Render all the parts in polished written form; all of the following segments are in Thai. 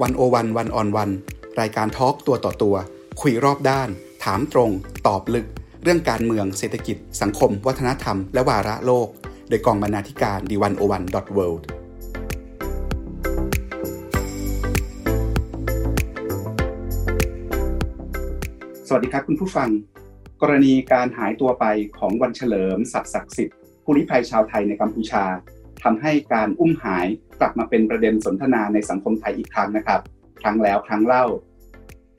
101 One on One รายการทอล์กตัวต่อตัวคุยรอบด้านถามตรงตอบลึกเรื่องการเมืองเศรษฐกิจสังคมวัฒนธรรมและวาระโลกโดยกองบรรณาธิการ 101.worldสวัสดีครับคุณผู้ฟังกรณีการหายตัวไปของวันเฉลิมศักดิ์สิทธิ์ผู้ลี้ภัยชาวไทยในกัมพูชาทำให้การอุ้มหายกลับมาเป็นประเด็นสนทนาในสังคมไทยอีกครั้งนะครับครั้งแล้วครั้งเล่า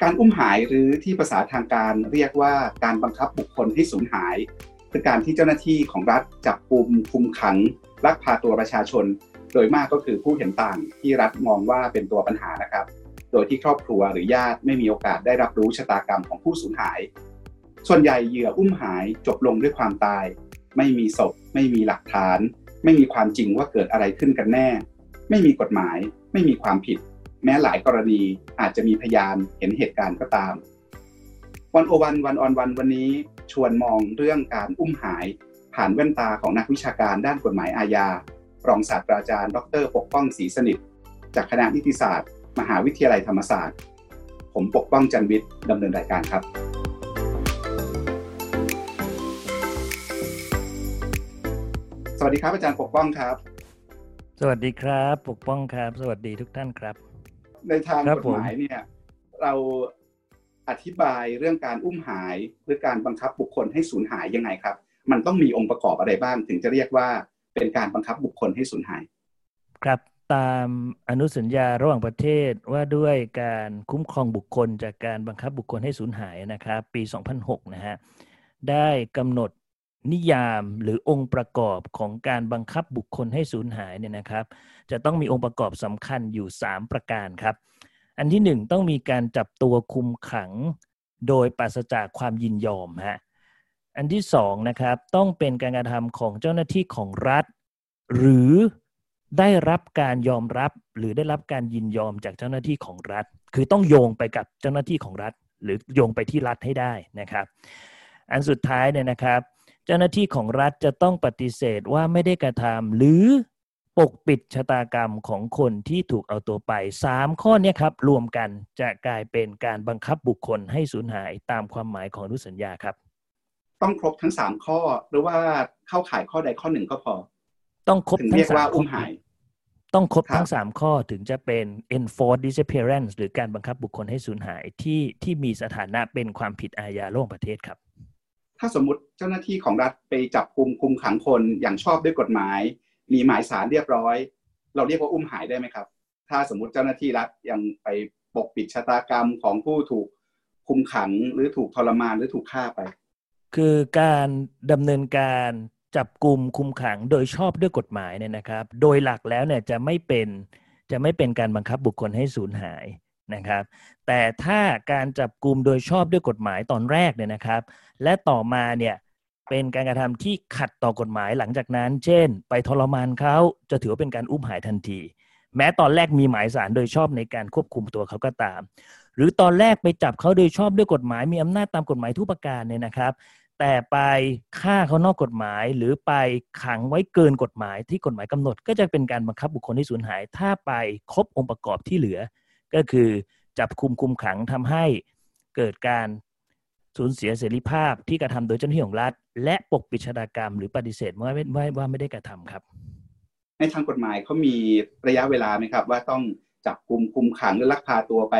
การอุ้มหายหรือที่ภาษาทางการเรียกว่าการบังคับบุคคลให้สูญหายคือการที่เจ้าหน้าที่ของรัฐจับกุมคุมขังลักพาตัวประชาชนโดยมากก็คือผู้เห็นต่างที่รัฐมองว่าเป็นตัวปัญหานะครับโดยที่ครอบครัวหรือญาติไม่มีโอกาสได้รับรู้ชะตากรรมของผู้สูญหายส่วนใหญ่เหยื่ออุ้มหายจบลงด้วยความตายไม่มีศพไม่มีหลักฐานไม่มีความจริงว่าเกิดอะไรขึ้นกันแน่ไม่มีกฎหมายไม่มีความผิดแม้หลายกรณีอาจจะมีพยานเห็นเหตุการณ์ก็ตาม 101 One on One วันนี้ชวนมองเรื่องการอุ้มหายผ่านแว่นตาของนักวิชาการด้านกฎหมายอาญารองศาสตราจารย์ดร.ปกป้องศรีสนิทจากคณะนิติศาสตร์มหาวิทยาลัยธรรมศาสตร์ผมปกป้องจันวิทย์ดำเนินรายการครับสวัสดีครับอาจารย์ปกป้องครับสวัสดีครับปกป้องครับสวัสดีทุกท่านครับในทางกฎหมายเนี่ยเราอธิบายเรื่องการอุ้มหายหรือการบังคับบุคคลให้สูญหายยังไงครับมันต้องมีองค์ประกอบอะไรบ้างถึงจะเรียกว่าเป็นการบังคับบุคคลให้สูญหายครับตามอนุสัญญาระหว่างประเทศว่าด้วยการคุ้มครองบุคคลจากการบังคับบุคคลให้สูญหายนะครับปี 2006 นะฮะได้กำหนดนิยามหรือองค์ประกอบของการบังคับบุคคลให้สูญหายเนี่ยนะครับจะต้องมีองค์ประกอบสำคัญอยู่3ประการครับอันที่1ต้องมีการจับตัวคุมขังโดยปราศจากความยินยอมฮะอันที่2นะครับต้องเป็นการกระทำของเจ้าหน้าที่ของรัฐหรือได้รับการยอมรับหรือได้รับการยินยอมจากเจ้าหน้าที่ของรัฐคือต้องโยงไปกับเจ้าหน้าที่ของรัฐหรือโยงไปที่รัฐให้ได้นะครับอันสุดท้ายเนี่ยนะครับเจ้าหน้าที่ของรัฐจะต้องปฏิเสธว่าไม่ได้กระทำหรือปกปิดชะตากรรมของคนที่ถูกเอาตัวไป3ข้อนี้ครับรวมกันจะกลายเป็นการบังคับบุคคลให้สูญหายตามความหมายของอนุสัญญาครับต้องครบทั้ง3ข้อหรือว่าเข้าข่ายข้อใดข้อหนึ่งก็พอต้องครบทั้ง3ข้อต้องครบทั้ง3ข้อถึงจะเป็น Enforced Disappearance หรือการบังคับบุคคลให้สูญหายที่มีสถานะเป็นความผิดอาญาระหว่างประเทศครับถ้าสมมุติเจ้าหน้าที่ของรัฐไปจับกุมคุมขังคนอย่างชอบด้วยกฎหมายมีหมายศาลเรียบร้อยเราเรียกว่าอุ้มหายได้ไหมครับถ้าสมมุติเจ้าหน้าที่รัฐยังไปปกปิดชะตากรรมของผู้ถูกคุมขังหรือถูกทรมานหรือถูกฆ่าไปคือการดำเนินการจับกุมคุมขังโดยชอบด้วยกฎหมายเนี่ยนะครับโดยหลักแล้วเนี่ยจะไม่เป็นการบังคับบุคคลให้สูญหายนะครับแต่ถ้าการจับกุมโดยชอบด้วยกฎหมายตอนแรกเนี่ยนะครับและต่อมาเนี่ยเป็นการกระทำที่ขัดต่อกฎหมายหลังจากนั้นเช่นไปทรมานเขาจะถือว่าเป็นการอุ้มหายทันทีแม้ตอนแรกมีหมายศาลโดยชอบในการควบคุมตัวเขาก็ตามหรือตอนแรกไปจับเขาโดยชอบด้วยกฎหมายมีอำนาจตามกฎหมายทุกประการเนี่ยนะครับแต่ไปฆ่าเขานอกกฎหมายหรือไปขังไว้เกินกฎหมายที่กฎหมายกำหนดก็จะเป็นการบังคับบุคคลให้สูญหายถ้าไปครบองค์ประกอบที่เหลือก็คือจับคุมขังทำให้เกิดการสูญเสียเสรีภาพที่กระทำโดยเจ้าหน้าที่ของรัฐและปกปิดชะตากรรมหรือปฏิเสธว่าไม่ได้กระทำครับในทางกฎหมายเขามีระยะเวลาไหมครับว่าต้องจับคุมขังหรือลักพาตัวไป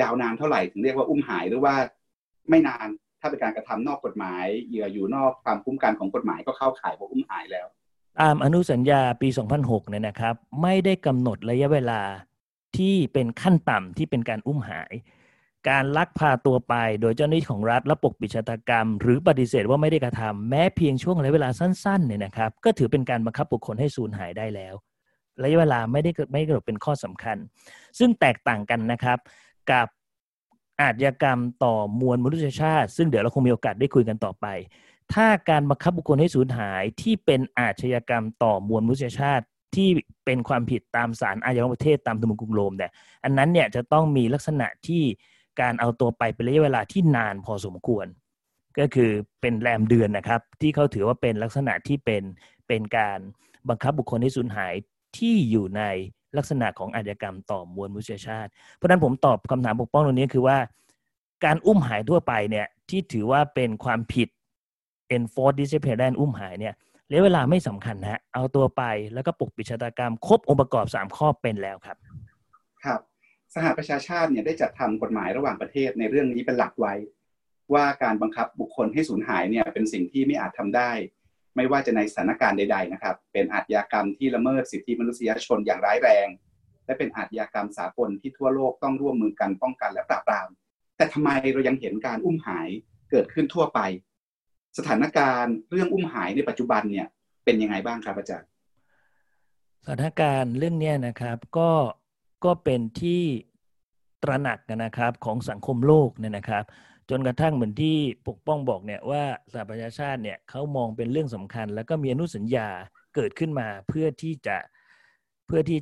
ยาวนานเท่าไหร่ถึงเรียกว่าอุ้มหายหรือว่าไม่นานถ้าเป็นการกระทำนอกกฎหมายเหยื่ออยู่นอกความคุ้มกันของกฎหมายก็เข้าข่ายว่าอุ้มหายแล้วตามอนุสัญญาปี 2006 เนี่ยนะครับไม่ได้กำหนดระยะเวลาที่เป็นขั้นต่ำที่เป็นการอุ้มหายการลักพาตัวไปโดยเจ้าหน้าที่ของรัฐและปกปิดชะตากรรมหรือปฏิเสธว่าไม่ได้กระทำแม้เพียงช่วงระยะเวลาสั้นๆเนี่ยนะครับก็ถือเป็นการบังคับบุคคลให้สูญหายได้แล้วระยะเวลาไม่ได้กำหนดเป็นข้อสำคัญซึ่งแตกต่างกันนะครับกับอาชญากรรมต่อมวลมนุษยชาติซึ่งเดี๋ยวเราคงมีโอกาสได้คุยกันต่อไปถ้าการบังคับบุคคลให้สูญหายที่เป็นอาชญากรรมต่อมวลมนุษยชาติที่เป็นความผิดตามศาลอาญาของประเทศตามธรรมนูญกรุงโรมเนี่ยอันนั้นเนี่ยจะต้องมีลักษณะที่การเอาตัวไปเป็นระยะเวลาที่นานพอสมควรก็คือเป็นแรมเดือนนะครับที่เขาถือว่าเป็นลักษณะที่เป็นการบังคับบุคคลให้สูญหายที่อยู่ใน ลักษณะของอาชญากรรมต่อมวลมนุษยชาติเพราะนั้นผมตอบคำถามปกป้องตรงนี้คือว่าการอุ้มหายทั่วไปเนี่ยที่ถือว่าเป็นความผิด Enforced Disappearance อุ้มหายเนี่ยและเวลาไม่สำคัญนะเอาตัวไปแล้วก็ปกปิดชะตากรรมครบองค์ประกอบ3ข้อเป็นแล้วครับครับสหประชาชาติเนี่ยได้จัดทำกฎหมายระหว่างประเทศในเรื่องนี้เป็นหลักไว้ว่าการบังคับบุคคลให้สูญหายเนี่ยเป็นสิ่งที่ไม่อาจทำได้ไม่ว่าจะในสถานการณ์ใดๆนะครับเป็นอาชญากรรมที่ละเมิดสิทธิมนุษยชนอย่างร้ายแรงและเป็นอาชญากรรมสากลที่ทั่วโลกต้องร่วมมือกันป้องกันและปราบปรามแต่ทำไมเรายังเห็นการอุ้มหายเกิดขึ้นทั่วไปสถานการณ์เรื่องอุ้มหายในปัจจุบันเนี่ยเป็นยังไงบ้างครับอาจารย์สถานการณ์เรื่องนี้นะครับก็เป็นที่ตระหนักนะครับของสังคมโลกเนี่ยนะครับจนกระทั่งเหมือนที่ปกป้องบอกเนี่ยว่าสหประชาชาติเนี่ยเขามองเป็นเรื่องสำคัญแล้วก็มีอนุสัญญาเกิดขึ้นมาเพื่อที่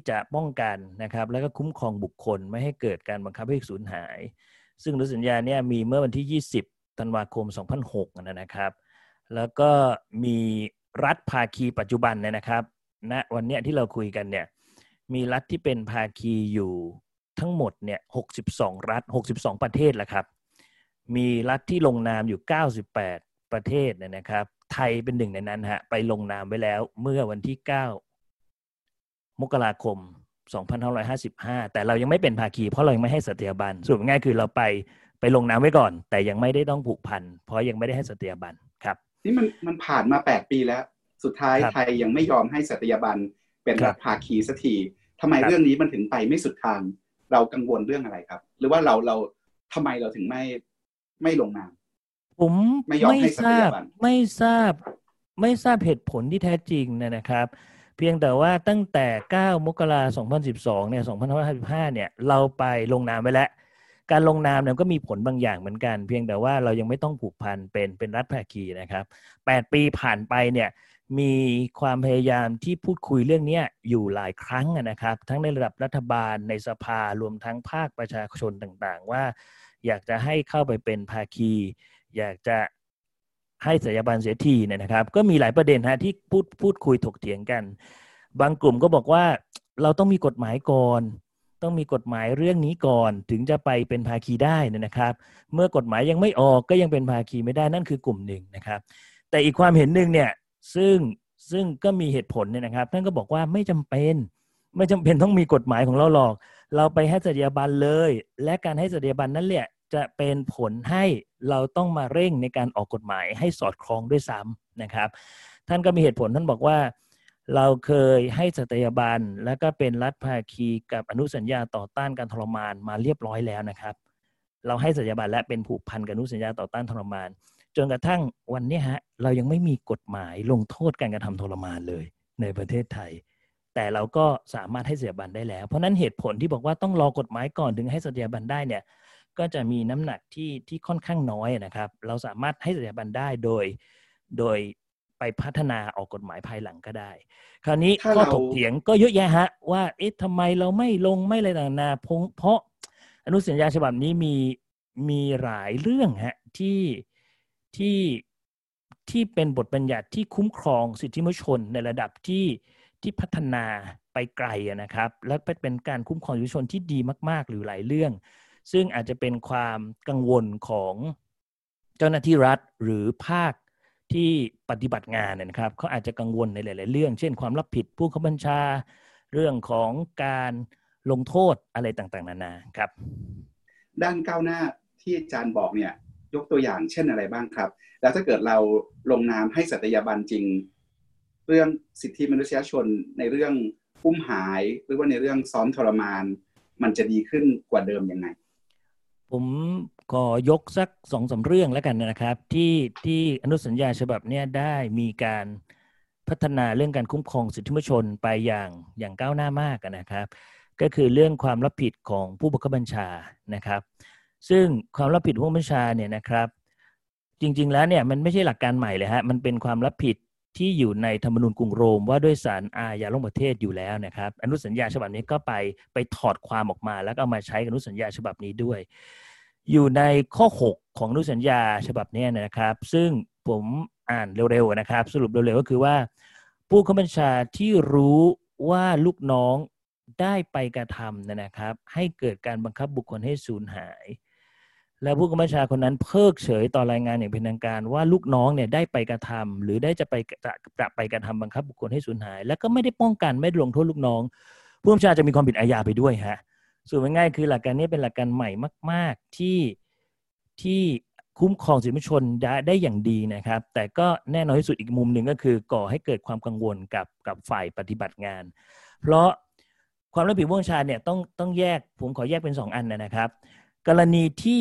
จะป้องกันนะครับแล้วก็คุ้มครองบุคคลไม่ให้เกิดการบังคับให้สูญหายซึ่งอนุสัญญาเนี่ยมีเมื่อวันที่20ธันวาคม2006นะครับแล้วก็มีรัฐภาคีปัจจุบันเนี่ยนะครับณวันนี้ที่เราคุยกันเนี่ยมีรัฐที่เป็นภาคีอยู่ทั้งหมดเนี่ย62รัฐ62ประเทศแล้วครับมีรัฐที่ลงนามอยู่98ประเทศนะครับไทยเป็นหนึ่งในนั้นฮะไปลงนามไว้แล้วเมื่อวันที่9มกราคม2555แต่เรายังไม่เป็นภาคีเพราะเรายังไม่ให้สัตยาบันสรุปง่ายคือเราไปลงนามไว้ก่อนแต่ยังไม่ได้ต้องผูกพันเพราะยังไม่ได้ให้สัตยาบันครับนี่มันผ่านมา8ปีแล้วสุดท้ายไทยยังไม่ยอมให้สัตยาบันเป็นรัฐภาคีสักทีทำไมเรื่องนี้มันถึงไปไม่สุดทางเรากังวลเรื่องอะไรครับหรือว่าเราทำไมเราถึงไม่ลงนามผมไม่ทราบเหตุผลที่แท้จริงนะครับเพียงแต่ว่าตั้งแต่9มกราคม2012เนี่ย2555เนี่ยเราไปลงนามไว้แล้วการลงนามเนี่ยก็มีผลบางอย่างเหมือนกันเพียงแต่ว่าเรายังไม่ต้องผูกพันเป็นรัฐภาคีนะครับ8ปีผ่านไปเนี่ยมีความพยายามที่พูดคุยเรื่องนี้อยู่หลายครั้งนะครับทั้งในระดับรัฐบาลในสภารวมทั้งภาคประชาชนต่างๆว่าอยากจะให้เข้าไปเป็นภาคีอยากจะให้สัตยาบันเสียทีนะครับก็มีหลายประเด็นฮะที่พูดคุยถกเถียงกันบางกลุ่มก็บอกว่าเราต้องมีกฎหมายก่อนต้องมีกฎหมายเรื่องนี้ก่อนถึงจะไปเป็นภาคีได้นะครับเมื่อกฎหมายยังไม่ออกก็ยังเป็นภาคีไม่ได้นั่นคือกลุ่มหนึ่งนะครับแต่อีกความเห็นหนึ่งเนี่ยซึ่งก็มีเหตุผลนะครับท่านก็บอกว่าไม่จำเป็นต้องมีกฎหมายของเราหรอกเราไปให้สัตยาบันเลยและการให้สัตยาบันนั่นแหละจะเป็นผลให้เราต้องมาเร่งในการออกกฎหมายให้สอดคล้องด้วยซ้ำนะครับท่านก็มีเหตุผลท่านบอกว่าเราเคยให้สัตยาบันแล้วก็เป็นรัฐภาคีกับอนุสัญญาต่อต้านการทรมานมาเรียบร้อยแล้วนะครับเราให้สัตยาบันและเป็นผูกพันกับอนุสัญญาต่อต้านทรมานจนกระทั่งวันนี้ฮะเรายังไม่มีกฎหมายลงโทษการกระทำทรมานเลยในประเทศไทยแต่เราก็สามารถให้สัตยาบันได้แล้วเพราะนั้นเหตุผลที่บอกว่าต้องรอกฎหมายก่อนถึงให้สัตยาบันได้เนี่ยก็จะมีน้ำหนักที่ค่อนข้างน้อยนะครับเราสามารถให้สัตยาบันได้โดยไปพัฒนาออกกฎหมายภายหลังก็ได้คราวนี้ข้อถกเถียงก็เยอะแยะฮะว่าเอ๊ะทำไมเราไม่อะไรต่างๆเพราะอนุสัญญาฉบับนี้มีหลายเรื่องฮะที่เป็นบทบัญญัติที่คุ้มครองสิทธิมนุษยชนในระดับที่พัฒนาไปไกลนะครับและเป็นการคุ้มครองสิทธิมนุษยชนที่ดีมากๆหรือหลายเรื่องซึ่งอาจจะเป็นความกังวลของเจ้าหน้าที่รัฐหรือภาคที่ปฏิบัติงานนะครับเขาอาจจะกังวลในหลายๆเรื่องเช่นความรับผิดผู้บัญชาเรื่องของการลงโทษอะไรต่างๆนานาครับด้านก้าวหน้าที่อาจารย์บอกเนี่ยยกตัวอย่างเช่นอะไรบ้างครับแล้วถ้าเกิดเราลงนามให้สัตยาบันจริงเรื่องสิทธิมนุษยชนในเรื่องอุ้มหายหรือว่าในเรื่องซ้อมทรมานมันจะดีขึ้นกว่าเดิมยังไงผมขอยกสัก 2-3 เรื่องแล้วกันนะครับที่อนุสัญญาฉบับนี้ได้มีการพัฒนาเรื่องการคุ้มครองสิทธิมนุษยชนไปอย่างก้าวหน้ามากนะครับก็คือเรื่องความรับผิดของผู้บังคับบัญชานะครับซึ่งความรับผิดผู้บัญชาเนี่ยนะครับจริงๆแล้วเนี่ยมันไม่ใช่หลักการใหม่เลยฮะมันเป็นความรับผิดที่อยู่ในธรรมนูญกรุงโรมว่าด้วยศาลอาญาระหว่างประเทศอยู่แล้วนะครับอนุสัญญาฉบับนี้ก็ไปถอดความออกมาแล้วก็เอามาใช้อนุสัญญาฉบับนี้ด้วยอยู่ในข้อ6ของอนุสัญญาฉบับนี้นะครับซึ่งผมอ่านเร็วๆนะครับสรุปเร็วๆก็คือว่าผู้บังคับบัญชาที่รู้ว่าลูกน้อง ได้ไปกระทำนะครับให้เกิดการบังคับบุคคลให้สูญหายและผู้กำกับชาคนนั้นเพิกเฉยต่อรายงานอย่างเป็นทางการว่าลูกน้องเนี่ยได้ไปกระทำหรือได้จะไปกระทำบังคับบุคคลให้สูญหายและก็ไม่ได้ป้องกันไม่ลงโทษลูกน้องผู้กำกับชาจะมีความผิดอาญาไปด้วยฮะส่วนง่ายคือหลักการนี้เป็นหลักการใหม่มากๆที่คุ้มครองสิทธิมนุษยชนได้อย่างดีนะครับแต่ก็แน่นอนที่สุดอีกมุมหนึ่งก็คือก่อให้เกิดความกังวลกับฝ่ายปฏิบัติงานเพราะความรับผิดผู้บังคับบัญชาเนี่ยต้องแยกผมขอแยกเป็น2 อันนะครับกรณีที่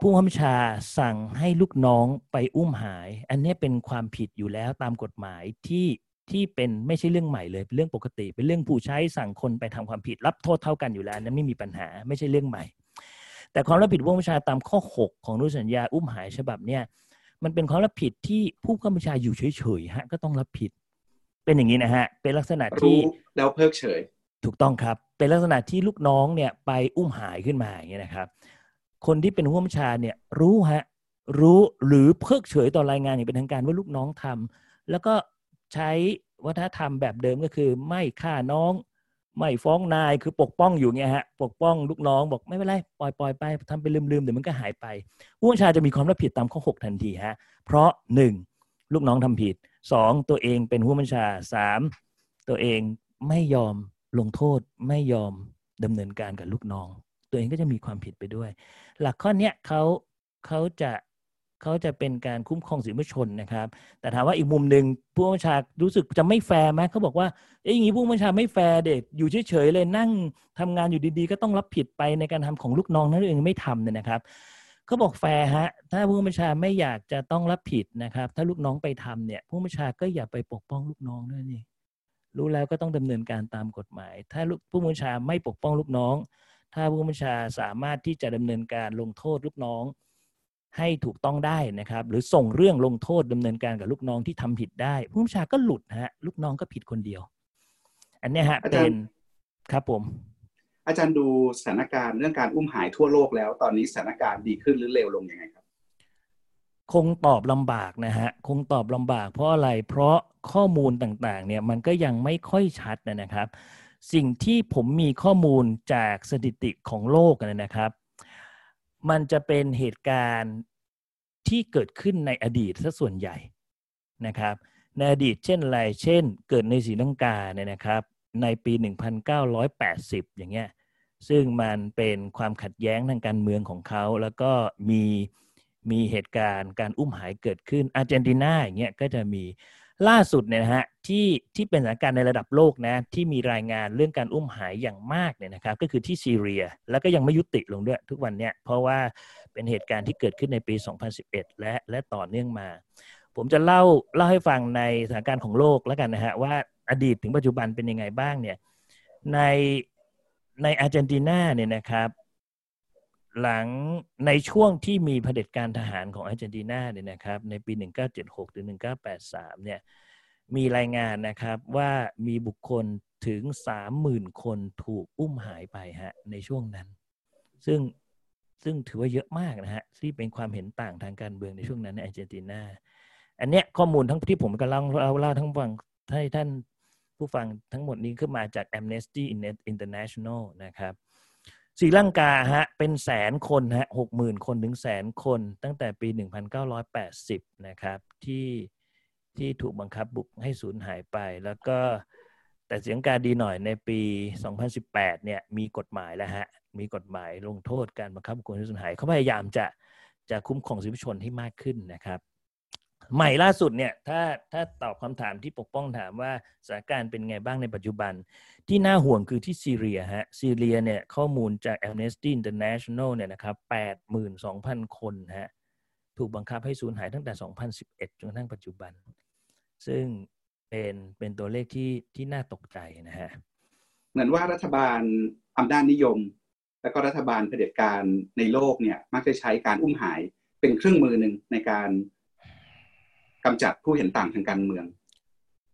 ผู้บังคับบัญชาสั่งให้ลูกน้องไปอุ้มหายอันนี้เป็นความผิดอยู่แล้วตามกฎหมายที่เป็นไม่ใช่เรื่องใหม่เลยเป็นเรื่องปกติเป็นเรื่องผู้ใช้สั่งคนไปทำความผิดรับโทษเท่ากันอยู่แล้วนั้นไม่มีปัญหาไม่ใช่เรื่องใหม่แต่ความรับผิดผู้บังคับบัญชาตามข้อ6ของอนุสัญญาอุ้มหายฉบับเนี่ยมันเป็นความรับผิดที่ผู้บังคับบัญชาอยู่เฉยๆฮะก็ต้องรับผิดเป็นอย่างนี้นะฮะเป็นลักษณะที่แล้วเพิกเฉยถูกต้องครับเป็นลักษณะที่ลูกน้องเนี่ยไปอุ้มหายขึ้นมาอย่างเงี้ยนะครับคนที่เป็นผู้บังคับบัญชาเนี่ยรู้หรือเพิกเฉยต่อรายงานอย่างเป็นทางการว่าลูกน้องทำแล้วก็ใช้วัฒนธรรมแบบเดิมก็คือไม่ฆ่าน้องไม่ฟ้องนายคือปกป้องอยู่เงี้ยฮะปกป้องลูกน้องบอกไม่เป็นไรปล่อยไปทำไปลืมเดี๋ยวมันก็หายไปผู้บังคับบัญชาจะมีความรับผิดตามข้อ6ทันทีฮะเพราะ1ลูกน้องทำผิด2ตัวเองเป็นผู้บังคับบัญชา3ตัวเองไม่ยอมลงโทษไม่ยอมดำเนินการกับลูกน้องตัวเองก็จะมีความผิดไปด้วยหลักข้อนี้เขาจะเป็นการคุ้มครองสิทธิมนุษยชนนะครับแต่ถามว่าอีกมุมหนึ่งผู้บัญชารู้สึกจะไม่แฟร์ไหมเขาบอกว่าอย่างนี้ผู้บัญชาไม่แฟร์เด็กอยู่เฉยๆเลยนั่งทำงานอยู่ดีๆก็ต้องรับผิดไปในการทำของลูกน้องนั่นเองไม่ทำเนี่ยนะครับเขาบอกแฟร์ฮะถ้าผู้บัญชาไม่อยากจะต้องรับผิดนะครับถ้าลูกน้องไปทำเนี่ยผู้บัญชาก็อย่าไปปกป้องลูกน้องด้วยนี่รู้แล้วก็ต้องดำเนินการตามกฎหมายถ้าผู้บัญชาไม่ปกป้องลูกน้องถ้าผู้บัญชาสามารถที่จะดำเนินการลงโทษลูกน้องให้ถูกต้องได้นะครับหรือส่งเรื่องลงโทษดำเนินการกับลูกน้องที่ทำผิดได้ผู้บัญชาก็หลุดฮะลูกน้องก็ผิดคนเดียวอันนี้ฮะเป็นครับผมอาจารย์ดูสถานการณ์เรื่องการอุ้มหายทั่วโลกแล้วตอนนี้สถานการณ์ดีขึ้นหรือเลวลงยังไงครับคงตอบลำบากนะฮะคงตอบลำบากเพราะอะไรเพราะข้อมูลต่างๆเนี่ยมันก็ยังไม่ค่อยชัดนะครับสิ่งที่ผมมีข้อมูลจากสถิติของโลกนะครับมันจะเป็นเหตุการณ์ที่เกิดขึ้นในอดีตซะส่วนใหญ่นะครับในอดีตเช่นอะไรเช่นเกิดในศรีลังกานะครับในปี1980อย่างเงี้ยซึ่งมันเป็นความขัดแย้งทางการเมืองของเขาแล้วก็มีเหตุการณ์การอุ้มหายเกิดขึ้นอาร์เจนตินาอย่างเงี้ยก็จะมีล่าสุดเนี่ยนะฮะที่เป็นสถานการณ์ในระดับโลกนะที่มีรายงานเรื่องการอุ้มหายอย่างมากเนี่ยนะครับก็คือที่ซีเรียแล้วก็ยังไม่ยุติลงด้วยทุกวันเนี่ยเพราะว่าเป็นเหตุการณ์ที่เกิดขึ้นในปี2011และต่อเนื่องมาผมจะเล่าให้ฟังในสถานการณ์ของโลกแล้วกันนะฮะว่าอดีตถึงปัจจุบันเป็นยังไงบ้างเนี่ยในอาร์เจนตินาเนี่ยนะครับหลังในช่วงที่มีเผด็จการทหารของอาร์เจนตินาเนี่ยนะครับในปี1976ถึง1983เนี่ยมีรายงานนะครับว่ามีบุคคลถึง 30,000 คนถูกอุ้มหายไปฮะในช่วงนั้นซึ่งถือว่าเยอะมากนะฮะที่เป็นความเห็นต่างทางการเมืองในช่วงนั้นในอาร์เจนตินาอันเนี้ยข้อมูลทั้งที่ผมกำลังเล่าทั้งฟังให้ท่านผู้ฟังทั้งหมดนี้ขึ้นมาจาก Amnesty International นะครับศรีลังกาฮะเป็นแสนคนฮะ 60,000 คนถึงแสนคนตั้งแต่ปี1980นะครับที่ถูกบังคับบุกให้สูญหายไปแล้วก็แต่ศรีลังกาดีหน่อยในปี2018เนี่ยมีกฎหมายแล้วฮะมีกฎหมายลงโทษการบังคับบุคคลให้สูญหายเขาพยายามจะคุ้มครองสิทธิมนุษยชนให้มากขึ้นนะครับใหม่ล่าสุดเนี่ยถ้าตอบคำถามที่ปกป้องถามว่าสถานการณ์เป็นไงบ้างในปัจจุบันที่น่าห่วงคือที่ซีเรียฮะซีเรียเนี่ยข้อมูลจาก Amnesty International เนี่ยนะครับ 82,000 คนฮะถูกบังคับให้สูญหายตั้งแต่2011จนกระทั่งปัจจุบันซึ่งเป็นตัวเลขที่น่าตกใจนะฮะเหมือนว่ารัฐบาลอำนาจนิยมและก็รัฐบาลเผด็จการในโลกเนี่ยมักจะใช้การอุ้มหายเป็นเครื่องมือหนึ่งในการกำจัดผู้เห็นต่างทางการเมือง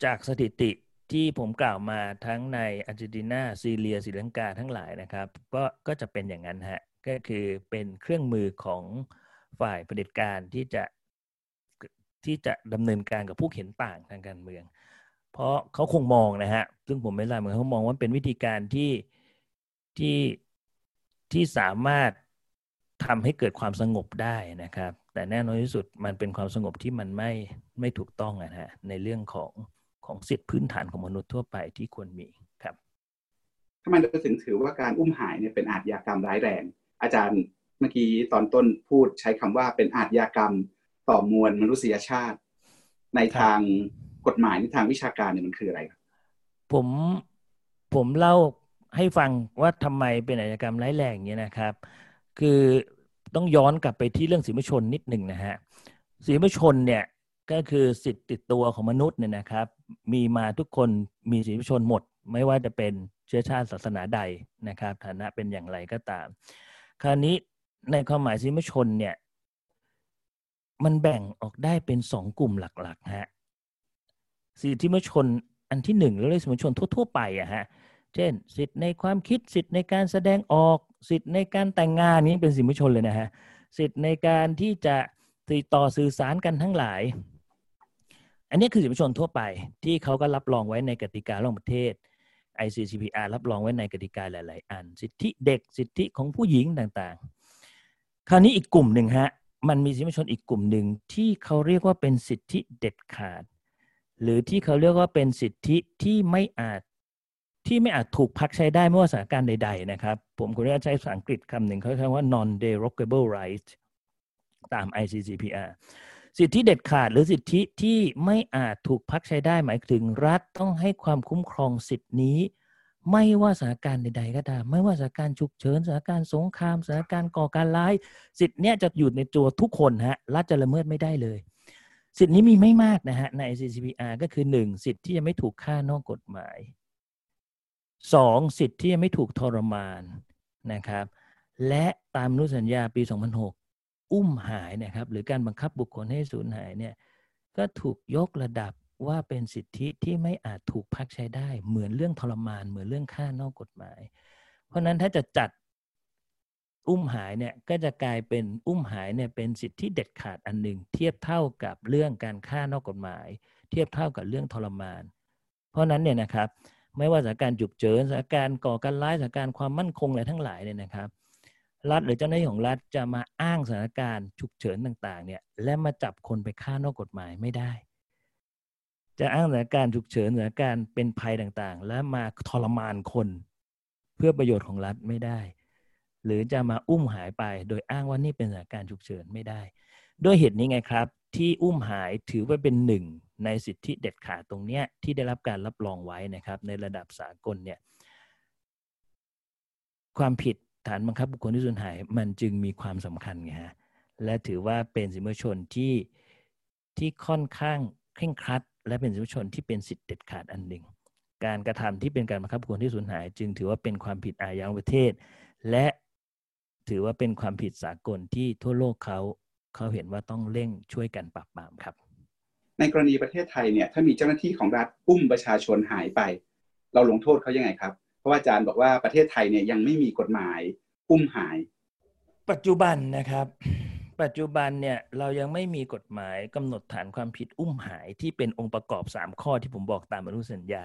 จากสถิติที่ผมกล่าวมาทั้งในอาร์เจนตินาซีเรียศรีลังกาทั้งหลายนะครับก็จะเป็นอย่างนั้นฮะก็คือเป็นเครื่องมือของฝ่ายเผด็จการที่จะดำเนินการกับผู้เห็นต่างทางการเมือง เพราะเขาคงมองนะฮะซึ่งผมไม่ทราบเหมือนเขามองว่าเป็นวิธีการที่สามารถทำให้เกิดความสงบได้นะครับแต่แน่นอนที่สุดมันเป็นความสงบที่มันไม่ถูกต้องนะฮะในเรื่องของสิทธิพื้นฐานของมนุษย์ทั่วไปที่ควรมีครับทำไมเราถึงถือว่าการอุ้มหายเนี่ยเป็นอาชญากรรมร้ายแรงอาจารย์เมื่อกี้ตอนต้นพูดใช้คำว่าเป็นอาชญากรรมต่อมวลมนุษยชาติในทางกฎหมายในทางวิชาการเนี่ยมันคืออะไรครับผมเล่าให้ฟังว่าทำไมเป็นอาชญากรรมร้ายแรงอย่างนี้นะครับคือต้องย้อนกลับไปที่เรื่องสิทธิมนุษยชนนิดหนึ่งนะฮะสิทธิมนุษยชนเนี่ยก็คือสิทธิติดตัวของมนุษย์เนี่ยนะครับมีมาทุกคนมีสิทธิมนุษยชนหมดไม่ว่าจะเป็นเชื้อชาติศาสนาใดนะครับฐานะเป็นอย่างไรก็ตามคราวนี้ในความหมายสิทธิมนุษยชนเนี่ยมันแบ่งออกได้เป็นสองกลุ่มหลักๆฮะสิทธิมนุษยชนอันที่หนึ่งเรียกสิทธิมนุษยชนทั่วๆไปอะฮะเช่นสิทธิในความคิดสิทธิในการแสดงออกสิทธิในการแต่งงานนี้เป็นสิทธิมนุษยชนเลยนะฮะสิทธิในการที่จะติดต่อสื่อสารกันทั้งหลายอันนี้คือสิทธิมนุษยชนทั่วไปที่เขาก็รับรองไว้ในกติการ่องประเทศ ICCPR รับรองไว้ในกติกาหลายๆอันสิทธิเด็กสิทธิของผู้หญิงต่างๆคราวนี้อีกกลุ่มหนึ่งฮะมันมีสิทธิมนุษยชนอีกกลุ่มหนึ่งที่เขาเรียกว่าเป็นสิทธิเด็ดขาดหรือที่เขาเรียกว่าเป็นสิทธิที่ไม่อาจถูกพักใช้ได้ไม่ว่าสถานการณ์ใดๆนะครับผมขออนุญาตใช้ภาษาอังกฤษคำหนึ่งเขาใช้ว่า non-derogable right ตาม ICCPR สิทธิเด็ดขาดหรือสิทธิที่ไม่อาจถูกพักใช้ได้หมายถึงรัฐต้องให้ความคุ้มครองสิทธินี้ไม่ว่าสถานการณ์ใดๆก็ตามไม่ว่าสถานการณ์ฉุกเฉินสถานการณ์สงครามสถานการณ์ก่อการร้ายสิทธิเนี้ยจะอยู่ในตัวทุกคนฮะรัฐจะละเมิดไม่ได้เลยสิทธินี้มีไม่มากนะฮะใน ICCPR ก็คือ1สิทธิที่จะไม่ถูกฆ่านอกกฎหมาย2สิทธิที่จะไม่ถูกทรมานนะครับและตามอนุสัญญาปี2006อุ้มหายนะครับหรือการบังคับบุคคลให้สูญหายเนี่ยก็ถูกยกระดับว่าเป็นสิทธิที่ไม่อาจถูกพักใช้ได้เหมือนเรื่องทรมานเหมือนเรื่องฆ่านอกกฎหมายเพราะนั้นถ้าจะจัดอุ้มหายเนี่ยก็จะกลายเป็นอุ้มหายเนี่ยเป็นสิทธิเด็ดขาดอันหนึ่งเทียบเท่ากับเรื่องการฆ่านอกกฎหมายเทียบเท่ากับเรื่องทรมานเพราะนั้นเนี่ยนะครับไม่ว่าสถานการณ์ฉุกเฉินสถานการณ์ก่อการร้ายสถานการณ์ความมั่นคงอะไรทั้งหลายเนี่ยนะครับรัฐหรือเจ้าหน้าที่ของรัฐจะมาอ้างสถานการณ์ฉุกเฉินต่างๆเนี่ยและมาจับคนไปฆ่านอกกฎหมายไม่ได้จะอ้างสถานการณ์ฉุกเฉินสถานการณ์เป็นภัยต่างๆและมาทรมานคนเพื่อประโยชน์ของรัฐไม่ได้หรือจะมาอุ้มหายไปโดยอ้างว่านี่เป็นสถานการณ์ฉุกเฉินไม่ได้ด้วยเหตุนี้ไงครับที่อุ้มหายถือว่าเป็นหนึ่งในสิทธิเด็ดขาดตรงเนี้ยที่ได้รับการรับรองไว้นะครับในระดับสากลเนี่ยความผิดฐานบังคับบุคคลที่สูญหายมันจึงมีความสำคัญไงฮะและถือว่าเป็นสิทธิมนุษยชนที่ค่อนข้างเคร่งครัดและเป็นสิทธิมนุษยชนที่เป็นสิทธิเด็ดขาดอันหนึ่งการกระทำที่เป็นการบังคับบุคคลที่สูญหายจึงถือว่าเป็นความผิดอาญาของประเทศและถือว่าเป็นความผิดสากลที่ทั่วโลกเขาเห็นว่าต้องเร่งช่วยกันปราบปรามครับในกรณีประเทศไทยเนี่ยถ้ามีเจ้าหน้าที่ของรัฐอุ้มประชาชนหายไปเราลงโทษเขายังไงครับเพราะว่าอาจารย์บอกว่าประเทศไทยเนี่ยยังไม่มีกฎหมายอุ้มหายปัจจุบันนะครับปัจจุบันเนี่ยเรายังไม่มีกฎหมายกำหนดฐานความผิดอุ้มหายที่เป็นองค์ประกอบ3ข้อที่ผมบอกตามอนุสัญญา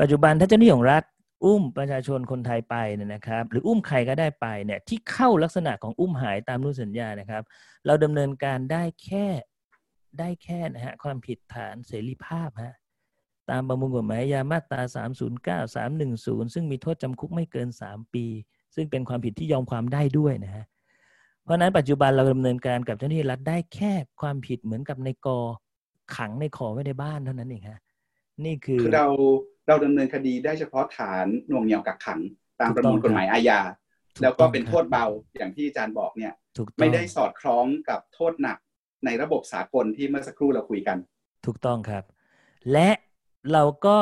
ปัจจุบันถ้าเจ้าหน้าที่ของรัฐอุ้มประชาชนคนไทยไปเนี่ยนะครับหรืออุ้มใครก็ได้ไปเนี่ยที่เข้าลักษณะของอุ้มหายตามอนุสัญญานะครับเราดำเนินการได้แค่นะฮะความผิดฐานเสรีภาพฮะตามประมวลกฎหมายอาญามาตรา309 310ซึ่งมีโทษจำคุกไม่เกิน3ปีซึ่งเป็นความผิดที่ยอมความได้ด้วยนะฮะเพราะนั้นปัจจุบันเราดำเนินการกับเจ้าหน้าที่รัฐได้แค่ความผิดเหมือนกับในกอขังในขอไว้ในบ้านเท่านั้นเองฮะนี่คือเราดำเนินคดีได้เฉพาะฐานหน่วงเหนี่ยวกักขังตามประมวลกฎหมายอาญาแล้วก็เป็นโทษเบาอย่างที่อาจารย์บอกเนี่ยไม่ได้สอดคล้องกับโทษหนักในระบบสากลที่เมื่อสักครู่เราคุยกันถูกต้องครับและเราก็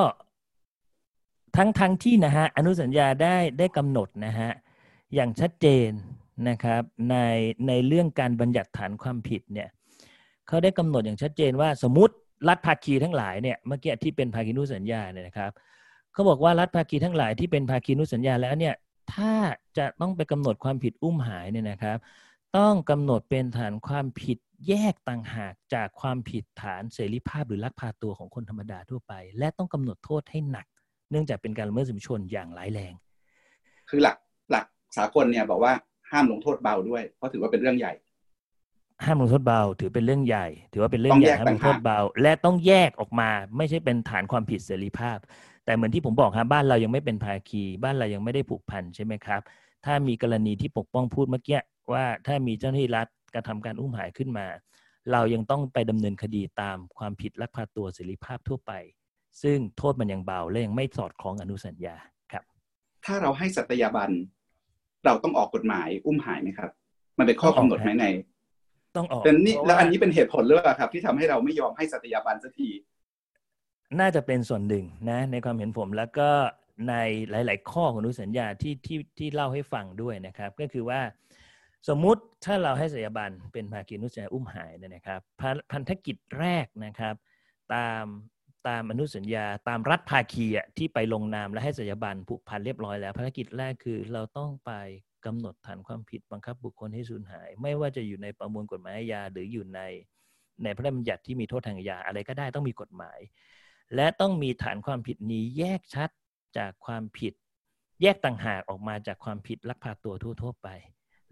ทั้งที่นะฮะอนุสัญญาได้กำหนดนะฮะอย่างชัดเจนนะครับในเรื่องการบัญญัติฐานความผิดเนี่ยเขาได้กำหนดอย่างชัดเจนว่าสมมติรัฐภาคีทั้งหลายเนี่ยเมื่อกี้ที่เป็นภาคีอนุสัญญาเนี่ยนะครับเขาบอกว่ารัฐภาคีทั้งหลายที่เป็นภาคีอนุสัญญาแล้วเนี่ยถ้าจะต้องไปกำหนดความผิดอุ้มหายเนี่ยนะครับ ต้องกำหนดเป็นฐานความผิดแยกต่างหากจากความผิดฐานเสรีภาพหรือลักพาตัวของคนธรรมดาทั่วไปและต้องกำหนดโทษให้หนักเนื่องจากเป็นการละเมิดสิทธิชนอย่างร้ายแรงคือหลักสากลเนี่ยบอกว่าห้ามลงโทษเบาด้วยเพราะถือว่าเป็นเรื่องใหญ่ห้ามลงโทษเบาถือเป็นเรื่องใหญ่ถือว่าเป็นเรื่องใหญ่ห้ามลงโทษเบาและต้องแยกออกมาไม่ใช่เป็นฐานความผิดเสรีภาพแต่เหมือนที่ผมบอกครับบ้านเรายังไม่เป็นภาคีบ้านเรายังไม่ได้ผูกพันใช่ไหมครับถ้ามีกรณีที่ปกป้องพูดเมื่อกี้ว่าถ้ามีเจ้าหน้าที่รัฐกระทำการอุ้มหายขึ้นมาเรายังต้องไปดำเนินคดีตามความผิดลักพาตัวเสรีภาพทั่วไปซึ่งโทษมันยังเบาและยังไม่สอดคล้องอนุสัญญาครับถ้าเราให้สัตยาบันเราต้องออกกฎหมายอุ้มหายไหมครับมันเป็นข้อกำหนดไหมในต้องออกแต่นี่แล้วอันนี้เป็นเหตุผลหรือเปล่าครับที่ทำให้เราไม่ยอมให้สัตยาบันสักทีน่าจะเป็นส่วนหนึ่งนะในความเห็นผมแล้วก็ในหลายๆข้อของอนุสัญญาที่เล่าให้ฟังด้วยนะครับก็คือว่าสมมุติถ้าเราให้สัตยาบันเป็นภาคีอนุสัญญาอุ้มหายเนี่ยนะครับพันธกิจแรกนะครับตามอนุสัญญาตามรัฐภาคีที่ไปลงนามและให้สัตยาบันผูกพันเรียบร้อยแล้วภารกิจแรกคือเราต้องไปกำหนดฐานความผิดบังคับบุคคลให้สูญหายไม่ว่าจะอยู่ในประมวลกฎหมายอาญาหรืออยู่ในพระราชบัญญัติที่มีโทษทางอาญาอะไรก็ได้ต้องมีกฎหมายและต้องมีฐานความผิดนี้แยกชัดจากความผิดแยกต่างหากออกมาจากความผิดลักพาตัวทั่วไป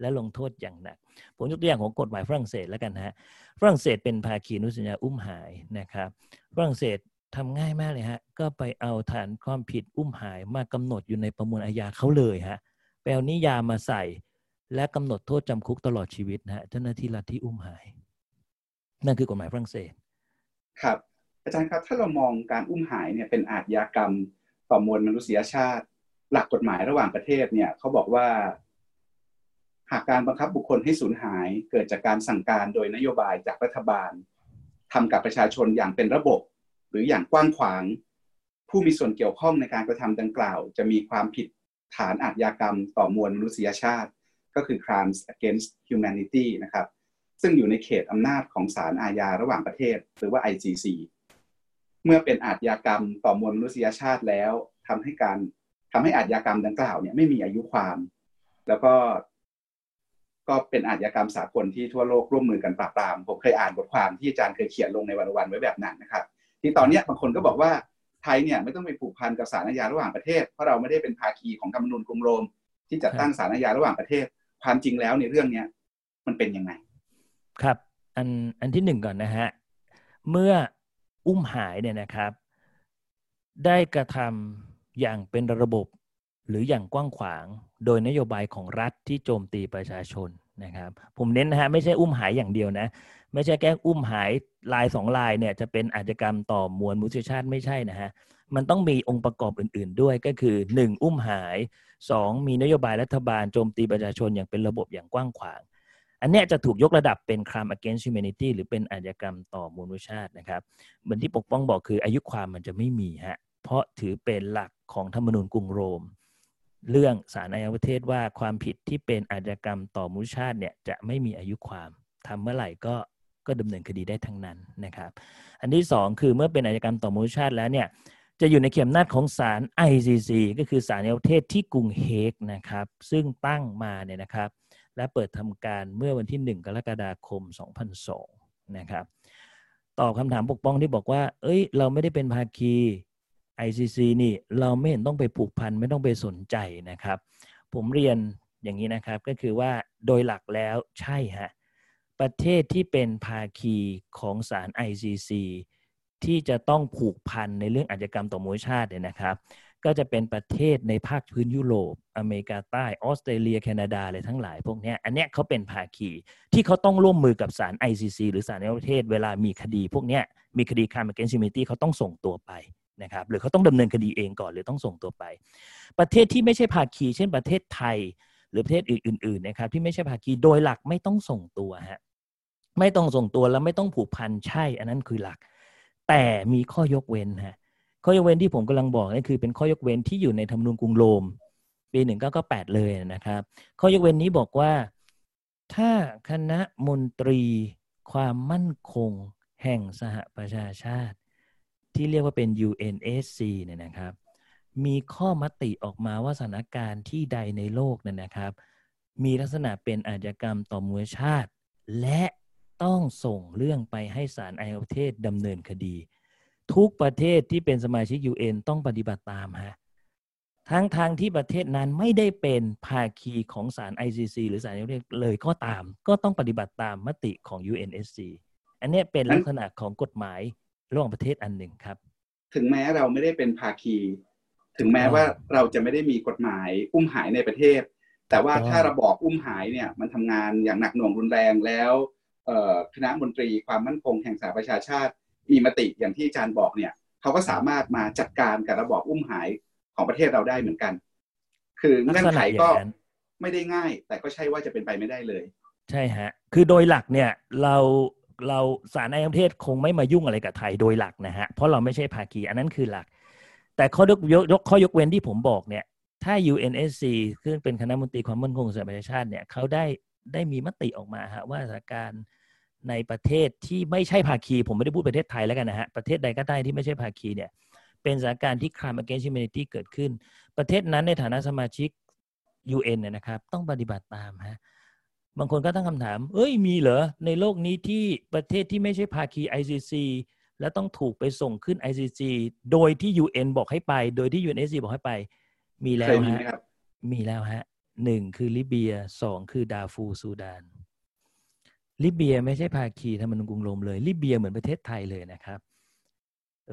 และลงโทษอย่างหนักผมยกตัวอย่างของกฎหมายฝรั่งเศสแล้วกันฮะฝรั่งเศสเป็นภาคีอนุสัญญาอุ้มหายนะครับฝรั่งเศสทำง่ายมากเลยฮะก็ไปเอาฐานความผิดอุ้มหายมากำหนดอยู่ในประมวลอาญาเขาเลยฮะไปเอานิยามมาใส่และกำหนดโทษจำคุกตลอดชีวิตนะฮะเจ้าหน้าที่รัฐที่อุ้มหายนั่นคือกฎหมายฝรั่งเศสครับอาจารย์ครับถ้าเรามองการอุ้มหายเนี่ยเป็นอาชญากรรมต่อมวลมนุษยชาติหลักกฎหมายระหว่างประเทศเนี่ยเขาบอกว่าหากการบังคับบุคคลให้สูญหายเกิดจากการสั่งการโดยนโยบายจากรัฐบาลทำกับประชาชนอย่างเป็นระบบหรืออย่างกว้างขวางผู้มีส่วนเกี่ยวข้องในการกระทำดังกล่าวจะมีความผิดฐานอาชญากรรมต่อมวลมนุษยชาติก็คือ crimes against humanity นะครับซึ่งอยู่ในเขตอำนาจของศาลอาญาระหว่างประเทศหรือว่า ICC เมื่อเป็นอาชญากรรมต่อมวลมนุษยชาติแล้วทำให้อาชญากรรมดังกล่าวเนี่ยไม่มีอายุความแล้วก็เป็นอาชญากรรมสากลที่ทั่วโลกร่วมมือกันปราบปรามผมเคยอ่านบทความที่อาจารย์เคยเขียนลงในวันวันไว้แบบนั้นนะครับที่ตอนนี้บางคนก็บอกว่าไทยเนี่ยไม่ต้องไปผูกพันกับศาลอาญาระหว่างประเทศเพราะเราไม่ได้เป็นภาคีของธรรมนูญกรุงโรมที่จัดตั้งศาลอาญาระหว่างประเทศความจริงแล้วในเรื่องนี้มันเป็นยังไงครับอันที่หนึ่งก่อนนะฮะเมื่ออุ้มหายเนี่ยนะครับได้กระทำอย่างเป็นระบบหรืออย่างกว้างขวางโดยนโยบายของรัฐที่โจมตีประชาชนนะครับผมเน้นนะฮะไม่ใช่อุ้มหายอย่างเดียวนะไม่ใช่แก้อุ้มหายลาย2ลายเนี่ยจะเป็นอาชญากรรมต่อมวลมนุษยชาติไม่ใช่นะฮะมันต้องมีองค์ประกอบอื่นๆด้วยก็คือ1อุ้มหาย2มีนโยบายรัฐบาลโจมตีประชาชนอย่างเป็นระบบอย่างกว้างขวางอันเนี้ยจะถูกยกระดับเป็น crime against humanity หรือเป็นอาชญากรรมต่อมวลมนุษยชาตินะครับเหมือนที่ปกป้องบอกคืออายุความมันจะไม่มีฮะเพราะถือเป็นหลักของธรรมนูญกรุงโรมเรื่องศาลอาญาประเทศว่าความผิดที่เป็นอาชญากรรมต่อมนุษยชาติเนี่ยจะไม่มีอายุความทำเมื่อไหร่ก็ดำเนินคดีได้ทั้งนั้นนะครับอันที่สองคือเมื่อเป็นอาชญากรรมต่อมนุษยชาติแล้วเนี่ยจะอยู่ในเขตอำนาจของศาล ICC ก็คือศาลอาญาประเทศที่กรุงเฮกนะครับซึ่งตั้งมาเนี่ยนะครับและเปิดทำการเมื่อวันที่1กรกฎาคม2002นะครับตอบคำถามปกป้องที่บอกว่าเอ้ยเราไม่ได้เป็นภาคีICC นี่เราไม่เห็นต้องไปผูกพันไม่ต้องไปสนใจนะครับผมเรียนอย่างนี้นะครับก็คือว่าโดยหลักแล้วใช่ฮะประเทศที่เป็นภาคีของศาล ICC ที่จะต้องผูกพันในเรื่องอาชญากรรมต่อมนุษยชาติเนี่ยนะครับก็จะเป็นประเทศในภาคพื้นยุโรปอเมริกาใต้ออสเตรเลียแคนาดาอะไรทั้งหลายพวกนี้อันเนี้ยเขาเป็นภาคีที่เขาต้องร่วมมือกับศาล ICC หรือศาลในประเทศเวลามีคดีพวกเนี้ยมีคดี Crime Against Humanity เขาต้องส่งตัวไปนะครับหรือเขาต้องดำเนินคดีเองก่อนหรือต้องส่งตัวไปประเทศที่ไม่ใช่ภาคีเช่นประเทศไทยหรือประเทศอื่นๆนะครับที่ไม่ใช่ภาคีโดยหลักไม่ต้องส่งตัวฮะไม่ต้องส่งตัวแล้วไม่ต้องผูกพันใช่อันนั้นคือหลักแต่มีข้อยกเว้นฮะข้อยกเว้นที่ผมกำลังบอกนี่คือเป็นข้อยกเว้นที่อยู่ในธรรมนูญกรุงโรมปี1998เลยนะครับข้อยกเว้นนี้บอกว่าถ้าคณะมนตรีความมั่นคงแห่งสหประชาชาติที่เรียกว่าเป็น UNSC เนี่ยนะครับมีข้อมติออกมาว่าสถานการณ์ที่ใดในโลกเนี่ยนะครับ มีลักษณะเป็นอาชญากรรมต่อมนุษยชาติและต้องส่งเรื่องไปให้ศาลในประเทศดำเนินคดีทุกประเทศที่เป็นสมาชิก UN ต้องปฏิบัติตามฮะทั้งที่ประเทศนั้นไม่ได้เป็นภาคีของศาล ICC หรือศาลยุโรปเลยก็ตามก็ต้องปฏิบัติตามมติของ UNSC อันนี้เป็นลักษณะของกฎหมายระหว่างประเทศอันหนึ่งครับถึงแม้เราไม่ได้เป็นภาคีถึงแม้ว่าเราจะไม่ได้มีกฎหมายอุ้มหายในประเทศแต่ว่าถ้าระบอบอุ้มหายเนี่ยมันทำงานอย่างหนักหน่วงรุนแรงแล้วคณะมนตรีความมั่นคงแห่งสหประชาชาติมีมติอย่างที่อาจารย์บอกเนี่ยเขาก็สามารถมาจัดการกับระบอบอุ้มหายของประเทศเราได้เหมือนกันคือเงื่อนไขก็ไม่ได้ง่ายแต่ก็ใช่ว่าจะเป็นไปไม่ได้เลยใช่ฮะคือโดยหลักเนี่ยเราศาลในประเทศคงไม่มายุ่งอะไรกับไทยโดยหลักนะฮะเพราะเราไม่ใช่ภาคีอันนั้นคือหลักแต่ข้อยกเว้นที่ผมบอกเนี่ยถ้า UNSC ซึ่งเป็นคณะมนตรีความมั่นคงแห่งสหประชาชาติเนี่ยเขาได้มีมติออกมาฮะว่าสถานการณ์ในประเทศที่ไม่ใช่ภาคีผมไม่ได้พูดประเทศไทยแล้วกันนะฮะประเทศใดก็ได้ที่ไม่ใช่ภาคีเนี่ยเป็นสถานการณ์ที่ Crime Against Humanity เกิดขึ้นประเทศนั้นในฐานะสมาชิก UN เนี่ยนะครับต้องปฏิบัติตามฮะบางคนก็ตั้งคำถามเอ้ยมีเหรอในโลกนี้ที่ประเทศที่ไม่ใช่ภาคี ICC และต้องถูกไปส่งขึ้น ICC โดยที่ UN บอกให้ไปโดยที่ UNSC บอกให้ไปมีแล้วฮะมีแล้วฮะ1คือลิเบีย2คือดาฟูซูดานลิเบียไม่ใช่ภาคีธรรมนูญกรุงโรมเลยลิเบียเหมือนประเทศไทยเลยนะครับ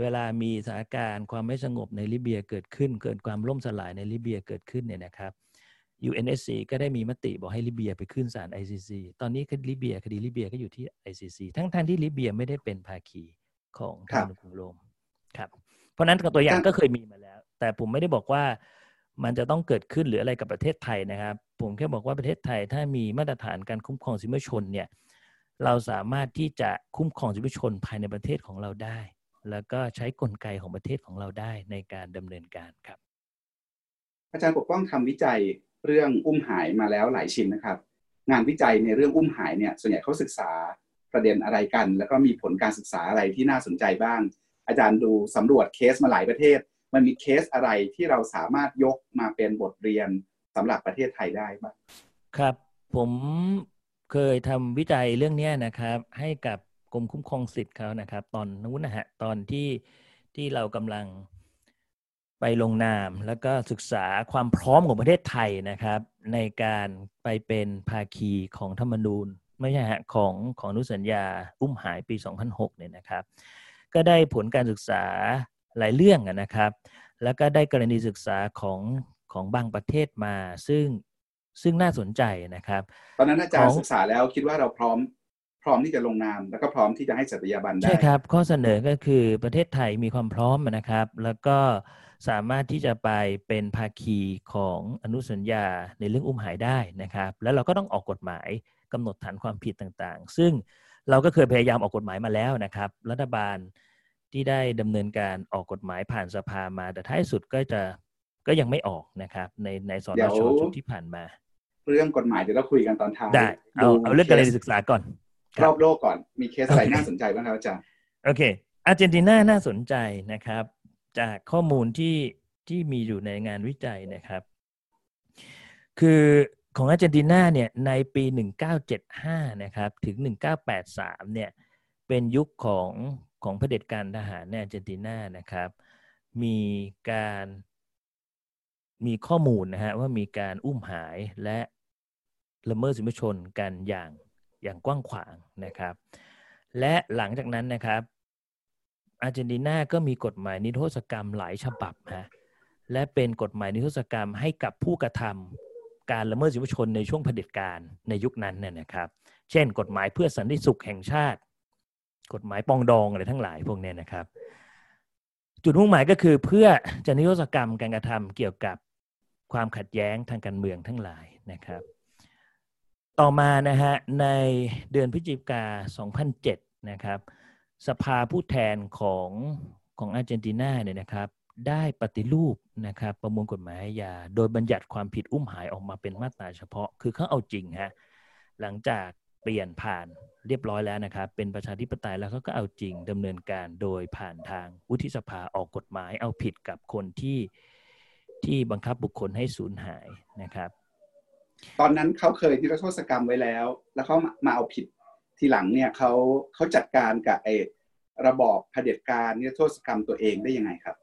เวลามีสถานการณ์ความไม่สงบในลิเบียเกิดขึ้นเกิดความล่มสลายในลิเบียเกิดขึ้นเนี่ยนะครับ UNSC ก็ได้มีมติบอกให้ลิเบียไปขึ้นศาล ICC ตอนนี้คดีลิเบียก็อยู่ที่ ICC ทั้งที่ลิเบียไม่ได้เป็นภาคีของธรรมนูญกรุงโรมครับเพราะนั้นตัวอย่างก็เคยมีมาแล้วแต่ผมไม่ได้บอกว่ามันจะต้องเกิดขึ้นหรืออะไรกับประเทศไทยนะครับผมแค่บอกว่าประเทศไทยถ้ามีมาตรฐานการคุ้มครองสิทธิมนุษยชนเนี่ยเราสามารถที่จะคุ้มครองสิทธิมนุษยชนภายในประเทศของเราได้แล้วก็ใช้กลไกของประเทศของเราได้ในการดำเนินการครับอาจารย์ปกป้องทำวิจัยเรื่องอุ้มหายมาแล้วหลายชิ้นนะครับงานวิจัยในเรื่องอุ้มหายเนี่ยส่วนใหญ่เขาศึกษาประเด็นอะไรกันแล้วก็มีผลการศึกษาอะไรที่น่าสนใจบ้างอาจารย์ดูสำรวจเคสมาหลายประเทศมันมีเคสอะไรที่เราสามารถยกมาเป็นบทเรียนสำหรับประเทศไทยได้บ้างครับผมเคยทำวิจัยเรื่องนี้นะครับให้กับกรมคุ้มครองสิทธิ์เขานะครับตอนนู้นนะฮะตอนที่เรากำลังไปลงนามแล้วก็ศึกษาความพร้อมของประเทศไทยนะครับในการไปเป็นภาคีของธรรมนูญไม่ใช่ฮะของอนุสัญญาอุ้มหายปี2006เนี่ยนะครับก็ได้ผลการศึกษาหลายเรื่องนะครับแล้วก็ได้กรณีศึกษาของบางประเทศมาซึ่งน่าสนใจนะครับตอนนั้นอาจารย์ศึกษาแล้วคิดว่าเราพร้อมที่จะลงนามแล้วก็พร้อมที่จะให้สัตยาบันได้ใช่ครับข้อเสนอก็คือประเทศไทยมีความพร้อมนะครับแล้วก็สามารถที่จะไปเป็นภาคีของอนุสัญญาในเรื่องอุ้มหายได้นะครับแล้วเราก็ต้องออกกฎหมายกำหนดฐานความผิดต่างๆซึ่งเราก็เคยพยายามออกกฎหมายมาแล้วนะครับรัฐบาลที่ได้ดำเนินการออกกฎหมายผ่านสภามาแต่ท้ายสุดก็ยังไม่ออกนะครับในสนช.ชุดที่ผ่านมาเรื่องกฎหมายเดี๋ยวเราคุยกันตอนท้ายได้เอาเรื่องการศึกษาก่อนรอบโลกก่อนมีเคสอะไรน่าสนใจบ้างครับอาจารย์โอเคอาร์เจนตินาน่าสนใจนะครับจากข้อมูลที่มีอยู่ในงานวิจัยนะครับคือของอาร์เจนตินาเนี่ยในปี1975นะครับถึง1983เนี่ยเป็นยุคของเผด็จการทหารในอาร์เจนตินานะครับมีข้อมูลนะฮะว่ามีการอุ้มหายและละเมิดสิทธิมนุษยชนกันอย่างกว้างขวางนะครับและหลังจากนั้นนะครับอาร์เจนตินาก็มีกฎหมายนิรโทษกรรมหลายฉบับฮะและเป็นกฎหมายนิรโทษกรรมให้กับผู้กระทำการละเมิดสิทธิมนุษยชนในช่วงเผด็จการในยุคนั้นเนี่ยนะครับเช่นกฎหมายเพื่อสันติสุขแห่งชาติกฎหมายปองดองอะไรทั้งหลายพวกนี้นะครับจุดมุ่งหมายก็คือเพื่อจะนิรโทษกรรมการกระทำเกี่ยวกับความขัดแย้งทางการเมืองทั้งหลายนะครับต่อมานะฮะในเดือนพฤศจิกายน 2007นะครับสภาผู้แทนของอาร์เจนตินาเนี่ยนะครับได้ปฏิรูปนะครับประมวลกฎหมายอาญาโดยบัญญัติความผิดอุ้มหายออกมาเป็นมาตราเฉพาะคือเขาเอาจริงฮะหลังจากเปลี่ยนผ่านเรียบร้อยแล้วนะครับเป็นประชาธิปไตยแล้วเขาก็เอาจริงดำเนินการโดยผ่านทางวุฒิสภาออกกฎหมายเอาผิดกับคนที่บังคับบุคคลให้สูญหายนะครับ ตอนนั้นเขาเคยนิรโทษกรรมไว้แล้วแล้วเขามาเอาผิดทีหลังเนี่ยเขาจัดการกับไอ้ระบอบเผด็จการนิรโทษกรรมตัวเองได้ยังไงครับ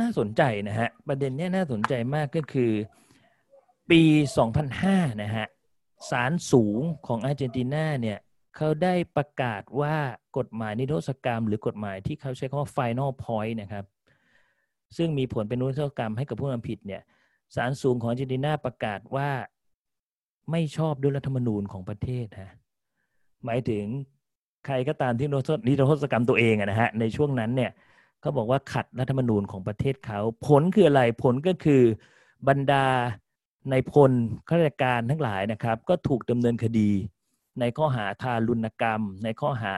น่าสนใจนะฮะประเด็นนี้น่าสนใจมากก็คือปี2005นะฮะศาลสูงของอาร์เจนตินาเนี่ยเขาได้ประกาศว่ากฎหมายนิรโทษกรรมหรือกฎหมายที่เขาใช้คำว่า Final Point นะครับซึ่งมีผลเป็นนิรโทษกรรมให้กับผู้ทำผิดเนี่ยศาลสูงของอาร์เจนตินาประกาศว่าไม่ชอบด้วยรัฐธรรมนูญของประเทศฮะหมายถึงใครก็ตามที่นิรโทษกรรมตัวเองนะฮะในช่วงนั้นเนี่ยเขาบอกว่าขัดรัฐธรรมนูญของประเทศเขาผลคืออะไรผลก็คือบรรดานายพลข้าราชการทั้งหลายนะครับก็ถูกดำเนินคดีในข้อหาทารุณกรรมในข้อหา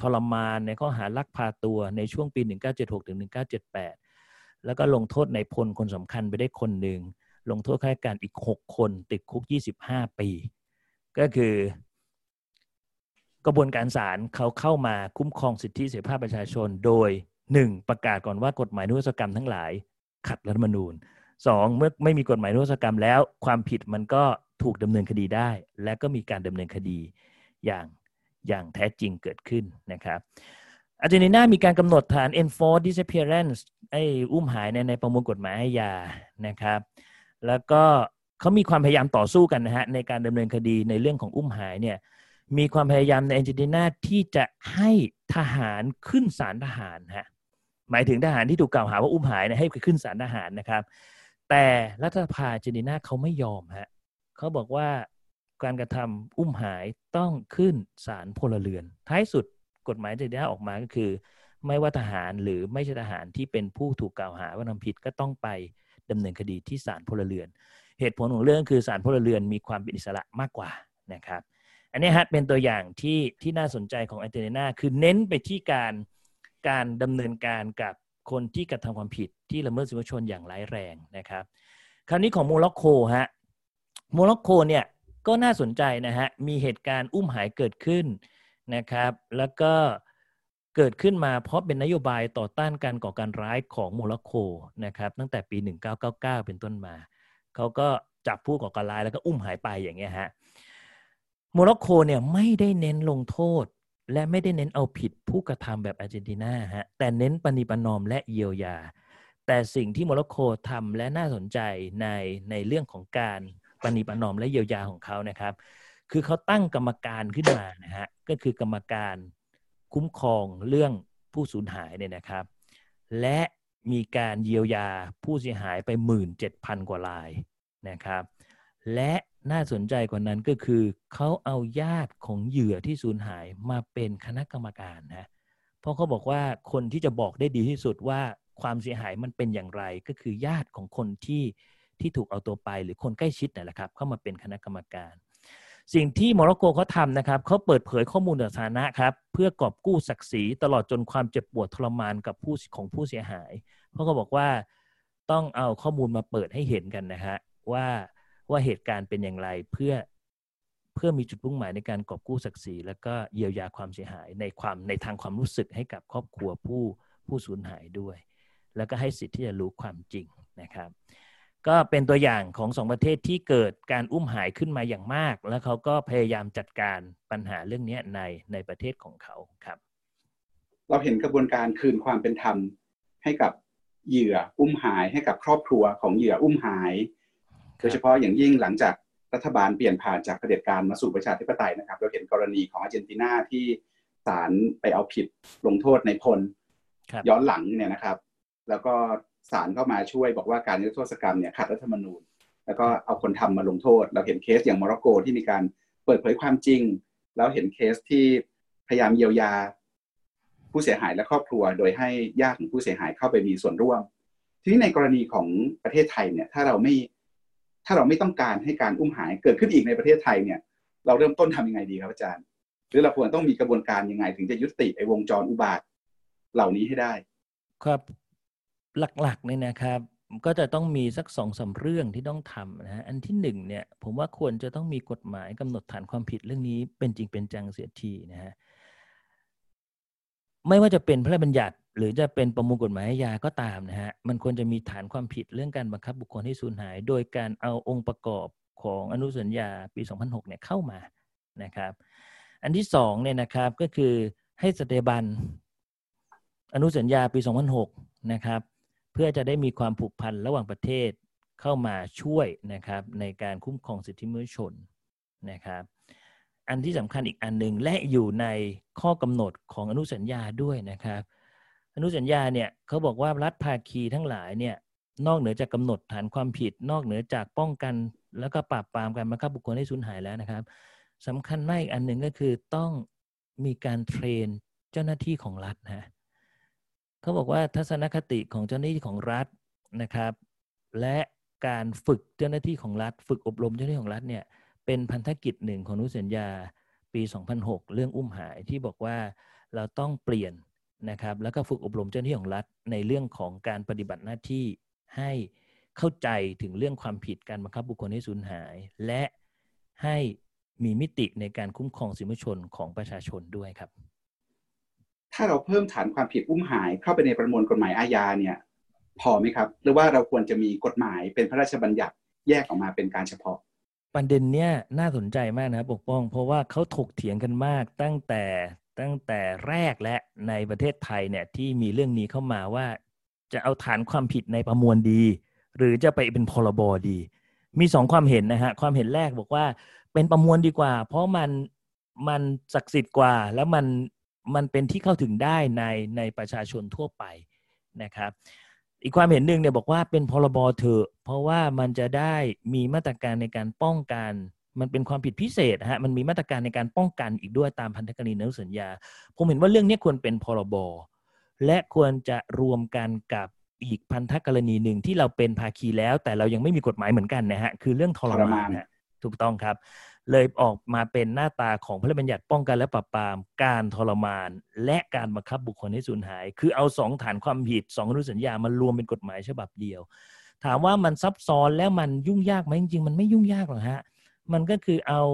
ทรมานในข้อหาลักพาตัวในช่วงปี1976ถึง1978แล้วก็ลงโทษนายพลคนสำคัญไปได้คนหนึ่งลงโทษข้าราชการอีก6คนติดคุก25ปีก็คือกระบวนการศาลเขาเข้ามาคุ้มครองสิทธิเสรีภาพประชาชนโดย1ประกาศก่อนว่ากฎหมายนิรโทษกรรมทั้งหลายขัดรัฐธรรมนูญ2เมื่อไม่มีกฎหมายนิรโทษกรรมแล้วความผิดมันก็ถูกดำเนินคดีได้และก็มีการดำเนินคดีอย่างแท้จริงเกิดขึ้นนะครับอาร์เจนตินามีการกำหนดฐาน Enforced Disappearance ไอ้อุ้มหายในประมวลกฎหมายอาญานะครับแล้วก็เขามีความพยายามต่อสู้กันนะฮะในการดำเนินคดีในเรื่องของอุ้มหายเนี่ยมีความพยายามในอาร์เจนตินาที่จะให้ทหารขึ้นศาลทหารฮะหมายถึงทหารที่ถูกกล่าวหาว่าอุ้มหายเนี่ยให้ขึ้นศาลทหารนะครับแต่รัฐสภาอาร์เจนตินาเขาไม่ยอมฮะเขาบอกว่าการกระทำอุ้มหายต้องขึ้นศาลพลเรือนท้ายสุดกฎหมายอาร์เจนตินาออกมาก็คือไม่ว่าทหารหรือไม่ใช่ทหารที่เป็นผู้ถูกกล่าวหาว่าทำผิดก็ต้องไปดำเนินคดีที่ศาลพลเรือนเหตุผลของเรื่องคือศาลพลเรือนมีความเป็นอิสระมากกว่านะครับอันนี้ฮะเป็นตัวอย่างที่น่าสนใจของอาร์เจนตินาคือเน้นไปที่การดำเนินการกับคนที่กระทำความผิดที่ละเมิดสิทธิมนุษยชนอย่างร้ายแรงนะครับคราวนี้ของโมร็อกโกฮะโมร็อกโกเนี่ยก็น่าสนใจนะฮะมีเหตุการณ์อุ้มหายเกิดขึ้นนะครับแล้วก็เกิดขึ้นมาเพราะเป็นนโยบายต่อต้านการก่อการร้ายของโมร็อกโกนะครับตั้งแต่ปี1999เป็นต้นมาเขาก็จับผู้ก่อการร้ายแล้วก็อุ้มหายไปอย่างเงี้ยฮะโมร็อกโกเนี่ยไม่ได้เน้นลงโทษและไม่ได้เน้นเอาผิดผู้กระทำแบบอาร์เจนตินาฮะแต่เน้นปณิประนอมและเยียวยาแต่สิ่งที่โมร็อกโกทำและน่าสนใจในเรื่องของการปณิประนอมและเยียวยาของเขานะครับคือเขาตั้งกรรมการขึ้นมานะฮะก็คือกรรมการคุ้มครองเรื่องผู้สูญหายเนี่ยนะครับและมีการเยียวยาผู้เสียหายไป 17,000 กว่ารายนะครับและน่าสนใจกว่านั้นก็คือเขาเอาญาติของเหยื่อที่สูญหายมาเป็นคณะกรรมการนะเพราะเขาบอกว่าคนที่จะบอกได้ดีที่สุดว่าความเสียหายมันเป็นอย่างไรก็คือญาติของคนที่ถูกเอาตัวไปหรือคนใกล้ชิดนั่นแหละครับเข้ามาเป็นคณะกรรมการสิ่งที่โมร็อกโกเขาทำนะครับเขาเปิดเผยข้อมูลสถานะครับเพื่อกอบกู้ศักดิ์ศรีตลอดจนความเจ็บปวดทรมานกับของผู้เสียหายเพราะเขาบอกว่าต้องเอาข้อมูลมาเปิดให้เห็นกันนะฮะว่าเหตุการณ์เป็นอย่างไรเพื่อมีจุดมุ่งหมายในการกอบกู้ศักดิ์ศรีแล้วก็เยียวยาความเสียหายในทางความรู้สึกให้กับครอบครัวผู้สูญหายด้วยแล้วก็ให้สิทธิ์ที่จะรู้ความจริงนะครับก็เป็นตัวอย่างของ2ประเทศที่เกิดการอุ้มหายขึ้นมาอย่างมากแล้วเขาก็พยายามจัดการปัญหาเรื่องนี้ในประเทศของเขาครับเราเห็นกระบวนการคืนความเป็นธรรมให้กับเหยื่ออุ้มหายให้กับครอบครัวของเหยื่ออุ้มหายโดยเฉพาะอย่างยิ่งหลังจากรัฐบาลเปลี่ยนผ่านจากเผด็จการมาสู่ประชาธิปไตยนะครับเราเห็นกรณีของอาร์เจนตินาที่ศาลไปเอาผิดลงโทษนายพลย้อนหลังเนี่ยนะครับแล้วก็ศาลเข้ามาช่วยบอกว่าการนิรโทษกรรมเนี่ยขัดรัฐธรรมนูญแล้วก็เอาคนทำมาลงโทษเราเห็นเคสอย่างโมร็อกโกที่มีการเปิดเผยความจริงแล้วเห็นเคสที่พยายามเยียวยาผู้เสียหายและครอบครัวโดยให้ญาติของผู้เสียหายเข้าไปมีส่วนร่วมทีนี้ในกรณีของประเทศไทยเนี่ยถ้าเราไม่ต้องการให้การอุ้มหายเกิดขึ้นอีกในประเทศไทยเนี่ยเราเริ่มต้นทำยังไงดีครับอาจารย์หรือเราควรต้องมีกระบวนการยังไงถึงจะยุติไอ้วงจรอุบาทเหล่านี้ให้ได้ครับหลักๆเนี่ยนะครับก็จะต้องมีสัก 2-3 เรื่องที่ต้องทำนะฮะอันที่1เนี่ยผมว่าควรจะต้องมีกฎหมายกำหนดฐานความผิดเรื่องนี้เป็นจริงเป็นจังเสียทีนะฮะไม่ว่าจะเป็นพระราชบัญญัติหรือจะเป็นประมวลกฎหมายอาญาก็ตามนะฮะมันควรจะมีฐานความผิดเรื่องการบังคับบุคคลให้สูญหายโดยการเอาองค์ประกอบข ของอนุสัญญาปี2006เนี่ยเข้ามานะครับอันที่2เนี่ยนะครับก็คือให้สถาบันอนุสัญญาปี2006นะครับเพื่อจะได้มีความผูกพันระหว่างประเทศเข้ามาช่วยนะครับในการคุ้มครองสิทธิมนุษยชนนะครับอันที่สำคัญอีกอันหนึ่งและอยู่ในข้อกำหนดของอนุสัญญาด้วยนะครับอนุสัญญาเนี่ยเขาบอกว่ารัฐภาคีทั้งหลายเนี่ยนอกเหนือจากกำหนดฐานความผิดนอกเหนือจากป้องกันแล้วก็ปราบปรามการบังคับบุคคลให้สูญหายแล้วนะครับสำคัญมากอีกอันหนึ่งก็คือต้องมีการเทรนเจ้าหน้าที่ของรัฐนะเขาบอกว่าทัศนคติของเจ้าหน้าที่ของรัฐนะครับและการฝึกเจ้าหน้าที่ของรัฐฝึกอบรมเจ้าหน้าที่ของรัฐเนี่ยเป็นพันธกิจหนึ่งของอนุสัญญาปี2006เรื่องอุ้มหายที่บอกว่าเราต้องเปลี่ยนนะครับแล้วก็ฝึกอบรมเจ้าหน้าที่ของรัฐในเรื่องของการปฏิบัติหน้าที่ให้เข้าใจถึงเรื่องความผิดการบังคับบุคคลให้สูญหายและให้มีมิติในการคุ้มครองสิทธิมนุษยชนของประชาชนด้วยครับถ้าเราเพิ่มฐานความผิดอุ้มหายเข้าไปในประมวลกฎหมายอาญาเนี่ยพอไหมครับหรือว่าเราควรจะมีกฎหมายเป็นพระราชบัญญัติแยกออกมาเป็นการเฉพาะประเด็นเนี้ยน่าสนใจมากนะครับปกป้องเพราะว่าเขาถกเถียงกันมากตั้งแต่แรกและในประเทศไทยเนี่ยที่มีเรื่องนี้เข้ามาว่าจะเอาฐานความผิดในประมวลดีหรือจะไปเป็นพรบดีมี2ความเห็นนะฮะความเห็นแรกบอกว่าเป็นประมวลดีกว่าเพราะมันศักดิ์สิทธิ์กว่าแล้วมันเป็นที่เข้าถึงได้ในประชาชนทั่วไปนะครับอีกความเห็นหนึ่งเนี่ยบอกว่าเป็นพรบเถอะเพราะว่ามันจะได้มีมาตรการในการป้องกันมันเป็นความผิดพิเศษฮะมันมีมาตรการในการป้องกันอีกด้วยตามพันธกรณีอนุสัญญาผมเห็นว่าเรื่องนี้ควรเป็นพรบและควรจะรวมกันกับอีกพันธกรณีหนึ่งที่เราเป็นภาคีแล้วแต่เรายังไม่มีกฎหมายเหมือนกันนะฮะคือเรื่องทรมานนะถูกต้องครับเลยออกมาเป็นหน้าตาของพระราชบัญญัติป้องกันและปราบปรามการทรมานและการบังคับบุคคลให้สูญหายคือเอา2ฐานความผิด2อนุสัญญามารวมเป็นกฎหมายฉบับเดียวถามว่ามันซับซ้อนแล้วมันยุ่งยากไหมจริงๆมันไม่ยุ่งยากหรอกฮะมันก็คือเอา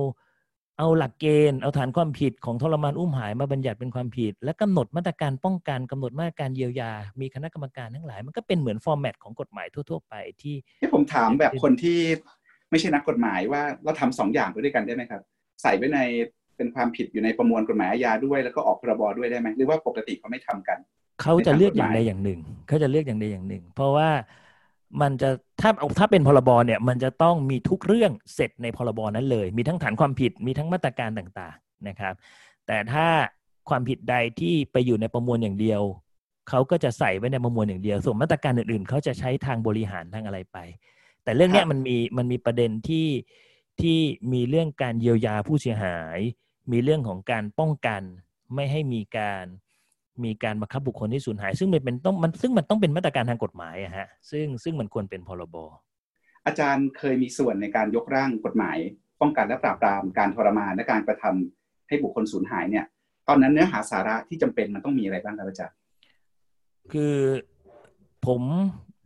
หลักเกณฑ์เอาฐานความผิดของทรมานอุ้มหายมาบัญญัติเป็นความผิดและกำหนดมาตรการป้องกันกำหนดมาตรการเยียวยามีคณะกรรมการทั้งหลายมันก็เป็นเหมือนฟอร์แมตของกฎหมายทั่วๆไปที่ผมถามแบบคนที่ไม่ใช่นักกฎหมายว่าเราทำ2อย่างไปด้วยกันได้ไหมครับใส่ไว้ในเป็นความผิดอยู่ในประมวลกฎหมายอาญาด้วยแล้วก็ออกพรบด้วยได้ไหมหรือว่าปกติเขาไม่ทำกันเขาจะเลือกอย่างใดอย่างหนึ่งเพราะว่ามันจะถ้าเป็นพรบเนี่ยมันจะต้องมีทุกเรื่องเสร็จในพรบนั้นเลยมีทั้งฐานความผิดมีทั้งมาตรการต่างๆนะครับแต่ถ้าความผิดใดที่ไปอยู่ในประมวลอย่างเดียวเขาก็จะใส่ไว้ในประมวลอย่างเดียวส่วนมาตรการอื่นๆเขาจะใช้ทางบริหารทางอะไรไปแต่เรื่องนี้มันมีประเด็นที่มีเรื่องการเยียวยาผู้เสียหายมีเรื่องของการป้องกันไม่ให้มีการบังคับบุคคลที่สูญหายซึ่งมันต้องเป็นมาตรการทางกฎหมายอะฮะซึ่งมันควรเป็นพรบอาจารย์เคยมีส่วนในการยกร่างกฎหมายป้องกันและปราบปรามการทรมานและการกระทำให้บุคคลสูญหายเนี่ยตอนนั้นเนื้อหาสาระที่จำเป็นมันต้องมีอะไรบ้างครับอาจารย์คือผม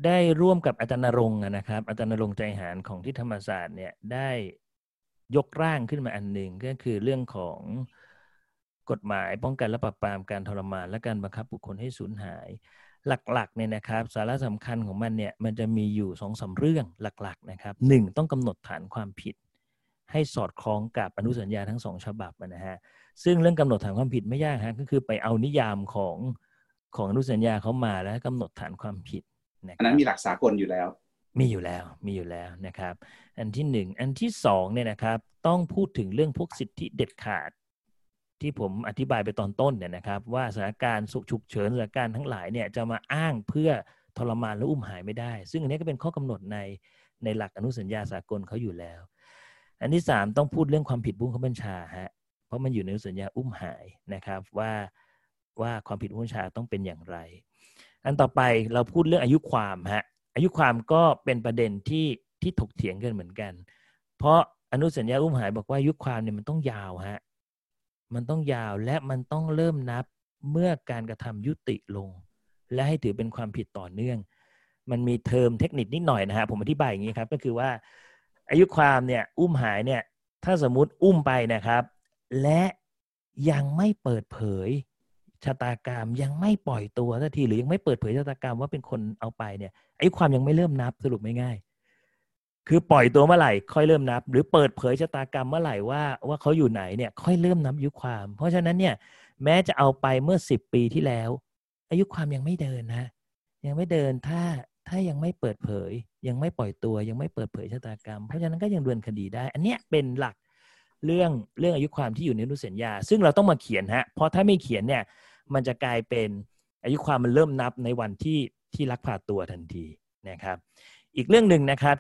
ได้ร่วมกับอาจารย์ณรงค์นะครับอาจารย์ณรงค์ใจหารของที่ธรรมศาสตร์เนี่ยได้ยกร่างขึ้นมาอันหนึ่งก็คือเรื่องของกฎหมายป้องกันและปราบปรามการทรมานและการบังคับบุคคลให้สูญหายหลักๆเนี่ยนะครับสาระสำคัญของมันเนี่ยมันจะมีอยู่ 2-3 เรื่องหลักๆนะครับ1ต้องกำหนดฐานความผิดให้สอดคล้องกับอนุสัญญาทั้ง2ฉบับนะฮะซึ่งเรื่องกำหนดฐานความผิดไม่ยากฮะก็คือไปเอานิยามของอนุสัญญาเขามาแล้วกำหนดฐานความผิดอันนั้นมีหลักสากลอยู่แล้วมีอยู่แล้วนะครับอันที่1อันที่2เนี่ยนะครับต้องพูดถึงเรื่องพวกสิทธิเด็ดขาดที่ผมอธิบายไปตอนต้นเนี่ยนะครับว่าสถานการณ์ฉุกเฉินสถานการณ์ทั้งหลายเนี่ยจะมาอ้างเพื่อทรมานและอุ้มหายไม่ได้ซึ่งอันนี้ก็เป็นข้อกำหนดในหลักอนุสัญญาสากลเขาอยู่แล้วอันที่3ต้องพูดเรื่องความผิดผู้บัญชาฮะเพราะมันอยู่ในอนุสัญญาอุ้มหายนะครับว่าความผิดผู้บัญชาต้องเป็นอย่างไรอันต่อไปเราพูดเรื่องอายุความฮะอายุความก็เป็นประเด็นที่ถกเถียงกันเหมือนกันเพราะอนุสัญญาอุ้มหายบอกว่าอายุความเนี่ยมันต้องยาวฮะมันต้องยาวและมันต้องเริ่มนับเมื่อการกระทำยุติลงและให้ถือเป็นความผิดต่อเนื่องมันมีเทอมเทคนิคนิดหน่อยนะฮะผมอธิบายอย่างนี้ครับก็คือว่าอายุความเนี่ยอุ้มหายเนี่ยถ้าสมมุติอุ้มไปนะครับและยังไม่เปิดเผยชะตากรรมยังไม่ปล่อยตัวสักทีหรือยังไม่เปิดเผยชะตากรรมว่าเป็นคนเอาไปเนี่ยอายุความยังไม่เริ่มนับสรุปไม่ง่าย คือปล่อยตัวเมื่อไหร่ค่อยเริ่มนับหรือเปิดเผยชะตากรรมเมื่อไหร่ว่าเขาอยู่ไหนเนี่ยค่อยเริ่มนับอายุความเพราะฉะนั้นเนี่ยแม้จะเอาไปเมื่อ10ปีที่แล้วอายุความยังไม่เดินนะยังไม่เดินถ้ายังไม่เปิดเผยยังไม่ปล่อยตัวยังไม่เปิดเผยชะตากรรมเพราะฉะนั้นก็ยังดำเนินคดีได้อันเนี้ยเป็นหลักเรื่องอายุความที่อยู่ในอนุสัญญาซึ่งเราต้องมาเขียนฮะเพราะถ้าไม่เขียนเนี่ยมันจะกลายเป็นอายุความมันเริ่มนับในวันที่ลักพาตัวทันทีนะครับอีกเรื่องนึงนะครับ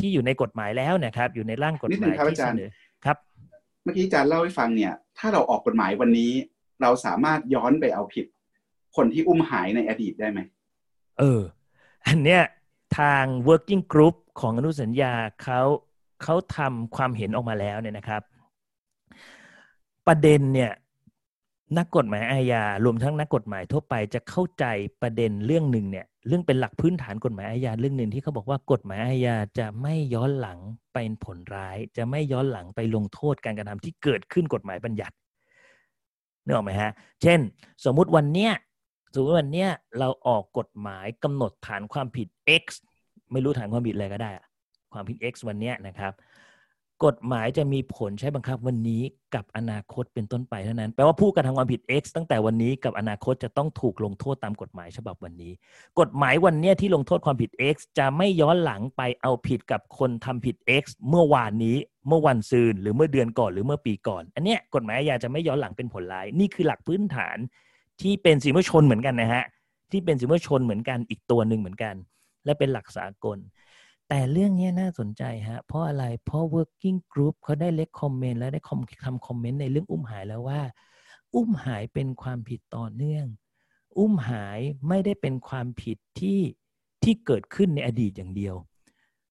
ที่อยู่ในกฎหมายแล้วนะครับอยู่ในร่างกฎหมายนิดนึงครับอาจารย์ครับเมื่อกี้อาจารย์เล่าให้ฟังเนี่ยถ้าเราออกกฎหมายวันนี้เราสามารถย้อนไปเอาผิดคนที่อุ้มหายในอดีตได้ไหมอันเนี้ยทาง working group ของอนุสัญญาเขาทำความเห็นออกมาแล้วเนี่ยนะครับประเด็นเนี่ยนักกฎหมายอาญารวมทั้งนักกฎหมายทั่วไปจะเข้าใจประเด็นเรื่องนึงเนี่ยเรื่องเป็นหลักพื้นฐานกฎหมายอาญาเรื่องนึงที่เขาบอกว่ากฎหมายอาญาจะไม่ย้อนหลังไปผลร้ายจะไม่ย้อนหลังไปลงโทษการกระทำที่เกิดขึ้นกฎหมายบัญญัตินึกออกไหมฮะเช่นสมมติวันเนี้ยเราออกกฎหมายกำหนดฐานความผิด X ไม่รู้ฐานความผิดอะไรก็ได้ความผิด X วันเนี้ยนะครับกฎหมายจะมีผลใช้บังคับวันนี้กับอนาคตเป็นต้นไปเท่านั้นแปลว่าผู้กระทำความผิด X ตั้งแต่วันนี้กับอนาคตจะต้องถูกลงโทษตามกฎหมายฉบับวันนี้กฎหมายวันนี้ที่ลงโทษความผิด X จะไม่ย้อนหลังไปเอาผิดกับคนทำผิด X เมื่อวานนี้เมื่อวันซืนหรือเมื่อเดือนก่อนหรือเมื่อปีก่อนอันเนี้ยกฎหมายอาญาจะไม่ย้อนหลังเป็นผลร้ายนี่คือหลักพื้นฐานที่เป็นสิทธิมนุษยชนเหมือนกันนะฮะที่เป็นสิทธิมนุษยชนเหมือนกันอีกตัวนึงเหมือนกันและเป็นหลักสากลแต่เรื่องนี้น่าสนใจฮะเพราะอะไรเพราะ working group เขาได้recommend และได้ทำคอมเมนต์ในเรื่องอุ้มหายแล้วว่าอุ้มหายเป็นความผิดต่อเนื่องอุ้มหายไม่ได้เป็นความผิดที่เกิดขึ้นในอดีตอย่างเดียว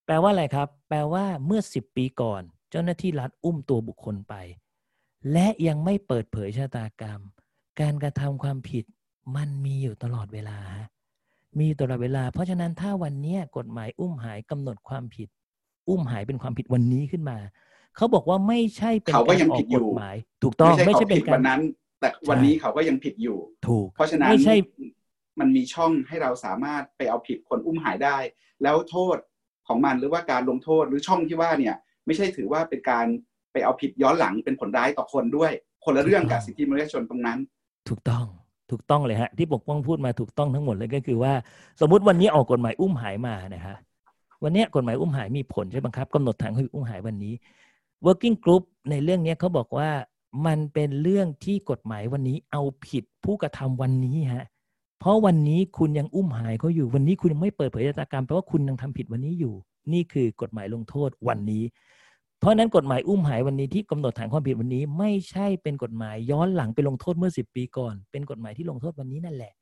แปลว่าอะไรครับแปลว่าเมื่อ10ปีก่อนเจ้าหน้าที่รัฐอุ้มตัวบุคคลไปและยังไม่เปิดเผยชะตากรรมการกระทำความผิดมันมีอยู่ตลอดเวลามีตลอดเวลาเพราะฉะนั้นถ้าวันนี้กฎหมายอุ้มหายกำหนดความผิดอุ้มหายเป็นความผิดวันนี้ขึ้นมาเขาบอกว่าไม่ใช่เป็นการออกกฎหมายถูกต้องไม่ใช่เป็นการวันนั้นแต่วันนี้เขาก็ยังผิดอยู่ถูกเพราะฉะนั้นมันมีช่องให้เราสามารถไปเอาผิดคนอุ้มหายได้แล้วโทษของมันหรือว่าการลงโทษหรือช่องที่ว่าเนี่ยไม่ใช่ถือว่าเป็นการไปเอาผิดย้อนหลังเป็นผลร้ายต่อคนด้วยคนละเรื่องกับสิทธิมนุษยชนตรงนั้นถูกต้องเลยฮะที่ปกป้องพูดมาถูกต้องทั้งหมดเลยก็คือว่าสมมุติวันนี้ออกกฎหมายอุ้มหายมานะฮะวันนี้กฎหมายอุ้มหายมีผลใช่บังคับกำหนดฐานความผิดอุ้มหายวันนี้ working group ในเรื่องนี้เขาบอกว่ามันเป็นเรื่องที่กฎหมายวันนี้เอาผิดผู้กระทำวันนี้ฮะเพราะวันนี้คุณยังอุ้มหายเขาอยู่วันนี้คุณยังไม่เปิดเผยชะตากรรมแปลว่าคุณยังทำผิดวันนี้อยู่นี่คือกฎหมายลงโทษวันนี้เพราะนั้นกฎหมายอุ้มหายวันนี้ที่กำหนดฐานความผิดวันนี้ไม่ใช่เป็นกฎหมายย้อนหลังไปลงโทษเมื่อ10ปีก่อนเป็นกฎหมายที่ลงโทษวันนี้นั่นแหละ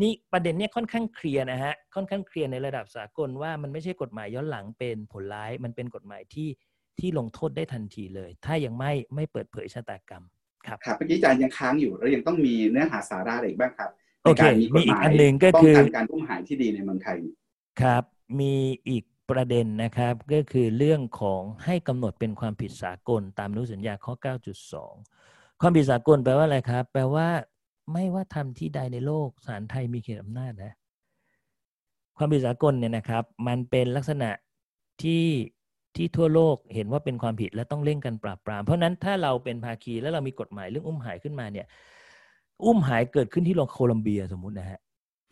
นี่ประเด็นนี้ค่อนข้างเคลียร์นะฮะค่อนข้างเคลียร์ในระดับสากลว่ามันไม่ใช่กฎหมายย้อนหลังเป็นผลร้ายมันเป็นกฎหมายที่ลงโทษได้ทันทีเลยถ้ายังไม่เปิดเผยชะตากรรมครับครับเมื่อกี้อาจารย์ยังค้างอยู่เรายังต้องมีเนื้อหาสาระอะไรอีกบ้างครับในการมีกฎหมายป้องกันการอุ้มหายที่ดีในเมืองไทยครับมีอีกประเด็นนะครับก็คือเรื่องของให้กำหนดเป็นความผิดสากลตามอนุสัญญาข้อ 9.2 ความผิดสากลแปลว่าอะไรครับแปลว่าไม่ว่าทำที่ใดในโลกศาลไทยมีเขตอำนาจนะความผิดสากลเนี่ยนะครับมันเป็นลักษณะที่ทั่วโลกเห็นว่าเป็นความผิดและต้องเร่งกันปราบปรามเพราะนั้นถ้าเราเป็นภาคีแล้วเรามีกฎหมายเรื่องอุ้มหายขึ้นมาเนี่ยอุ้มหายเกิดขึ้นที่โคลัมเบียสมมุตินะฮะ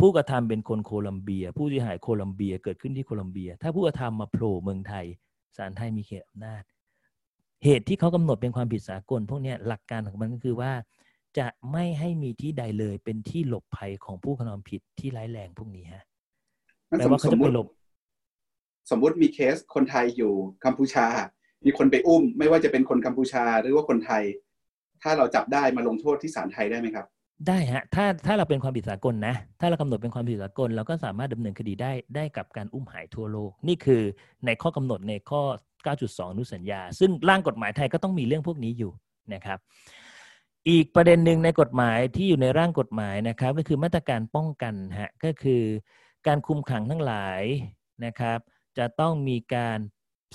ผู้กระทำเป็นคนโคลัมเบียผู้เสียหายโคลัมเบียเกิดขึ้นที่โคลัมเบียถ้าผู้กระทำมาโผล่เมืองไทยศาลไทยมีเขตอำนาจเหตุที่เขากำหนดเป็นความผิดสากลพวกนี้หลักการของมันก็คือว่าจะไม่ให้มีที่ใดเลยเป็นที่หลบภัยของผู้กระทำผิดที่ร้ายแรงพวกนี้ฮะแปลว่าเขาจะไปหลบสมมติมีเคสคนไทยอยู่กัมพูชามีคนไปอุ้มไม่ว่าจะเป็นคนกัมพูชาหรือว่าคนไทยถ้าเราจับได้มาลงโทษที่ศาลไทยได้ไหมครับได้ฮะถ้าเราเป็นความผิดสากลนะถ้าเรากำหนดเป็นความผิดสากลเราก็สามารถดำเนินคดีได้กับการอุ้มหายทั่วโลกนี่คือในข้อกำหนดในข้อ 9.2 อนุสัญญาซึ่งร่างกฎหมายไทยก็ต้องมีเรื่องพวกนี้อยู่นะครับอีกประเด็นหนึ่งในกฎหมายที่อยู่ในร่างกฎหมายนะครับก็คือมาตรการป้องกันฮะก็คือการคุมขังทั้งหลายนะครับจะต้องมีการ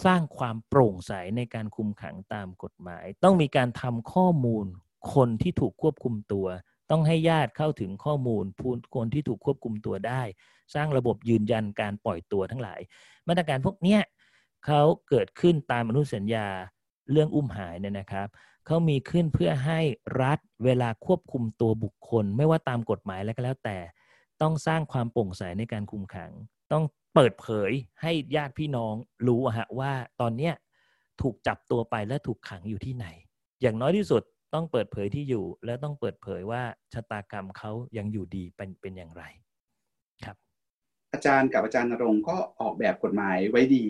สร้างความโปร่งใสในการคุมขังตามกฎหมายต้องมีการทำข้อมูลคนที่ถูกควบคุมตัวต้องให้ญาติเข้าถึงข้อมูลผู้คนที่ถูกควบคุมตัวได้สร้างระบบยืนยันการปล่อยตัวทั้งหลายมาตรการพวกนี้ เขาเกิดขึ้นตามอนุสัญญาเรื่องอุ้มหายเนี่ยนะครับเขามีขึ้นเพื่อให้รัฐเวลาควบคุมตัวบุคคลไม่ว่าตามกฎหมายแล้วก็แล้วแต่ต้องสร้างความโปร่งใสในการคุมขังต้องเปิดเผยให้ญาติพี่น้องรู้ว่าตอนเนี้ยถูกจับตัวไปและถูกขังอยู่ที่ไหนอย่างน้อยที่สุดต้องเปิดเผยที่อยู่และต้องเปิดเผยว่าชะตากรรมเขายังอยู่ดีเป็นอย่างไรครับอาจารย์กับอาจารย์ณรงค์ก็ออกแบบกฎหมายไว้ดี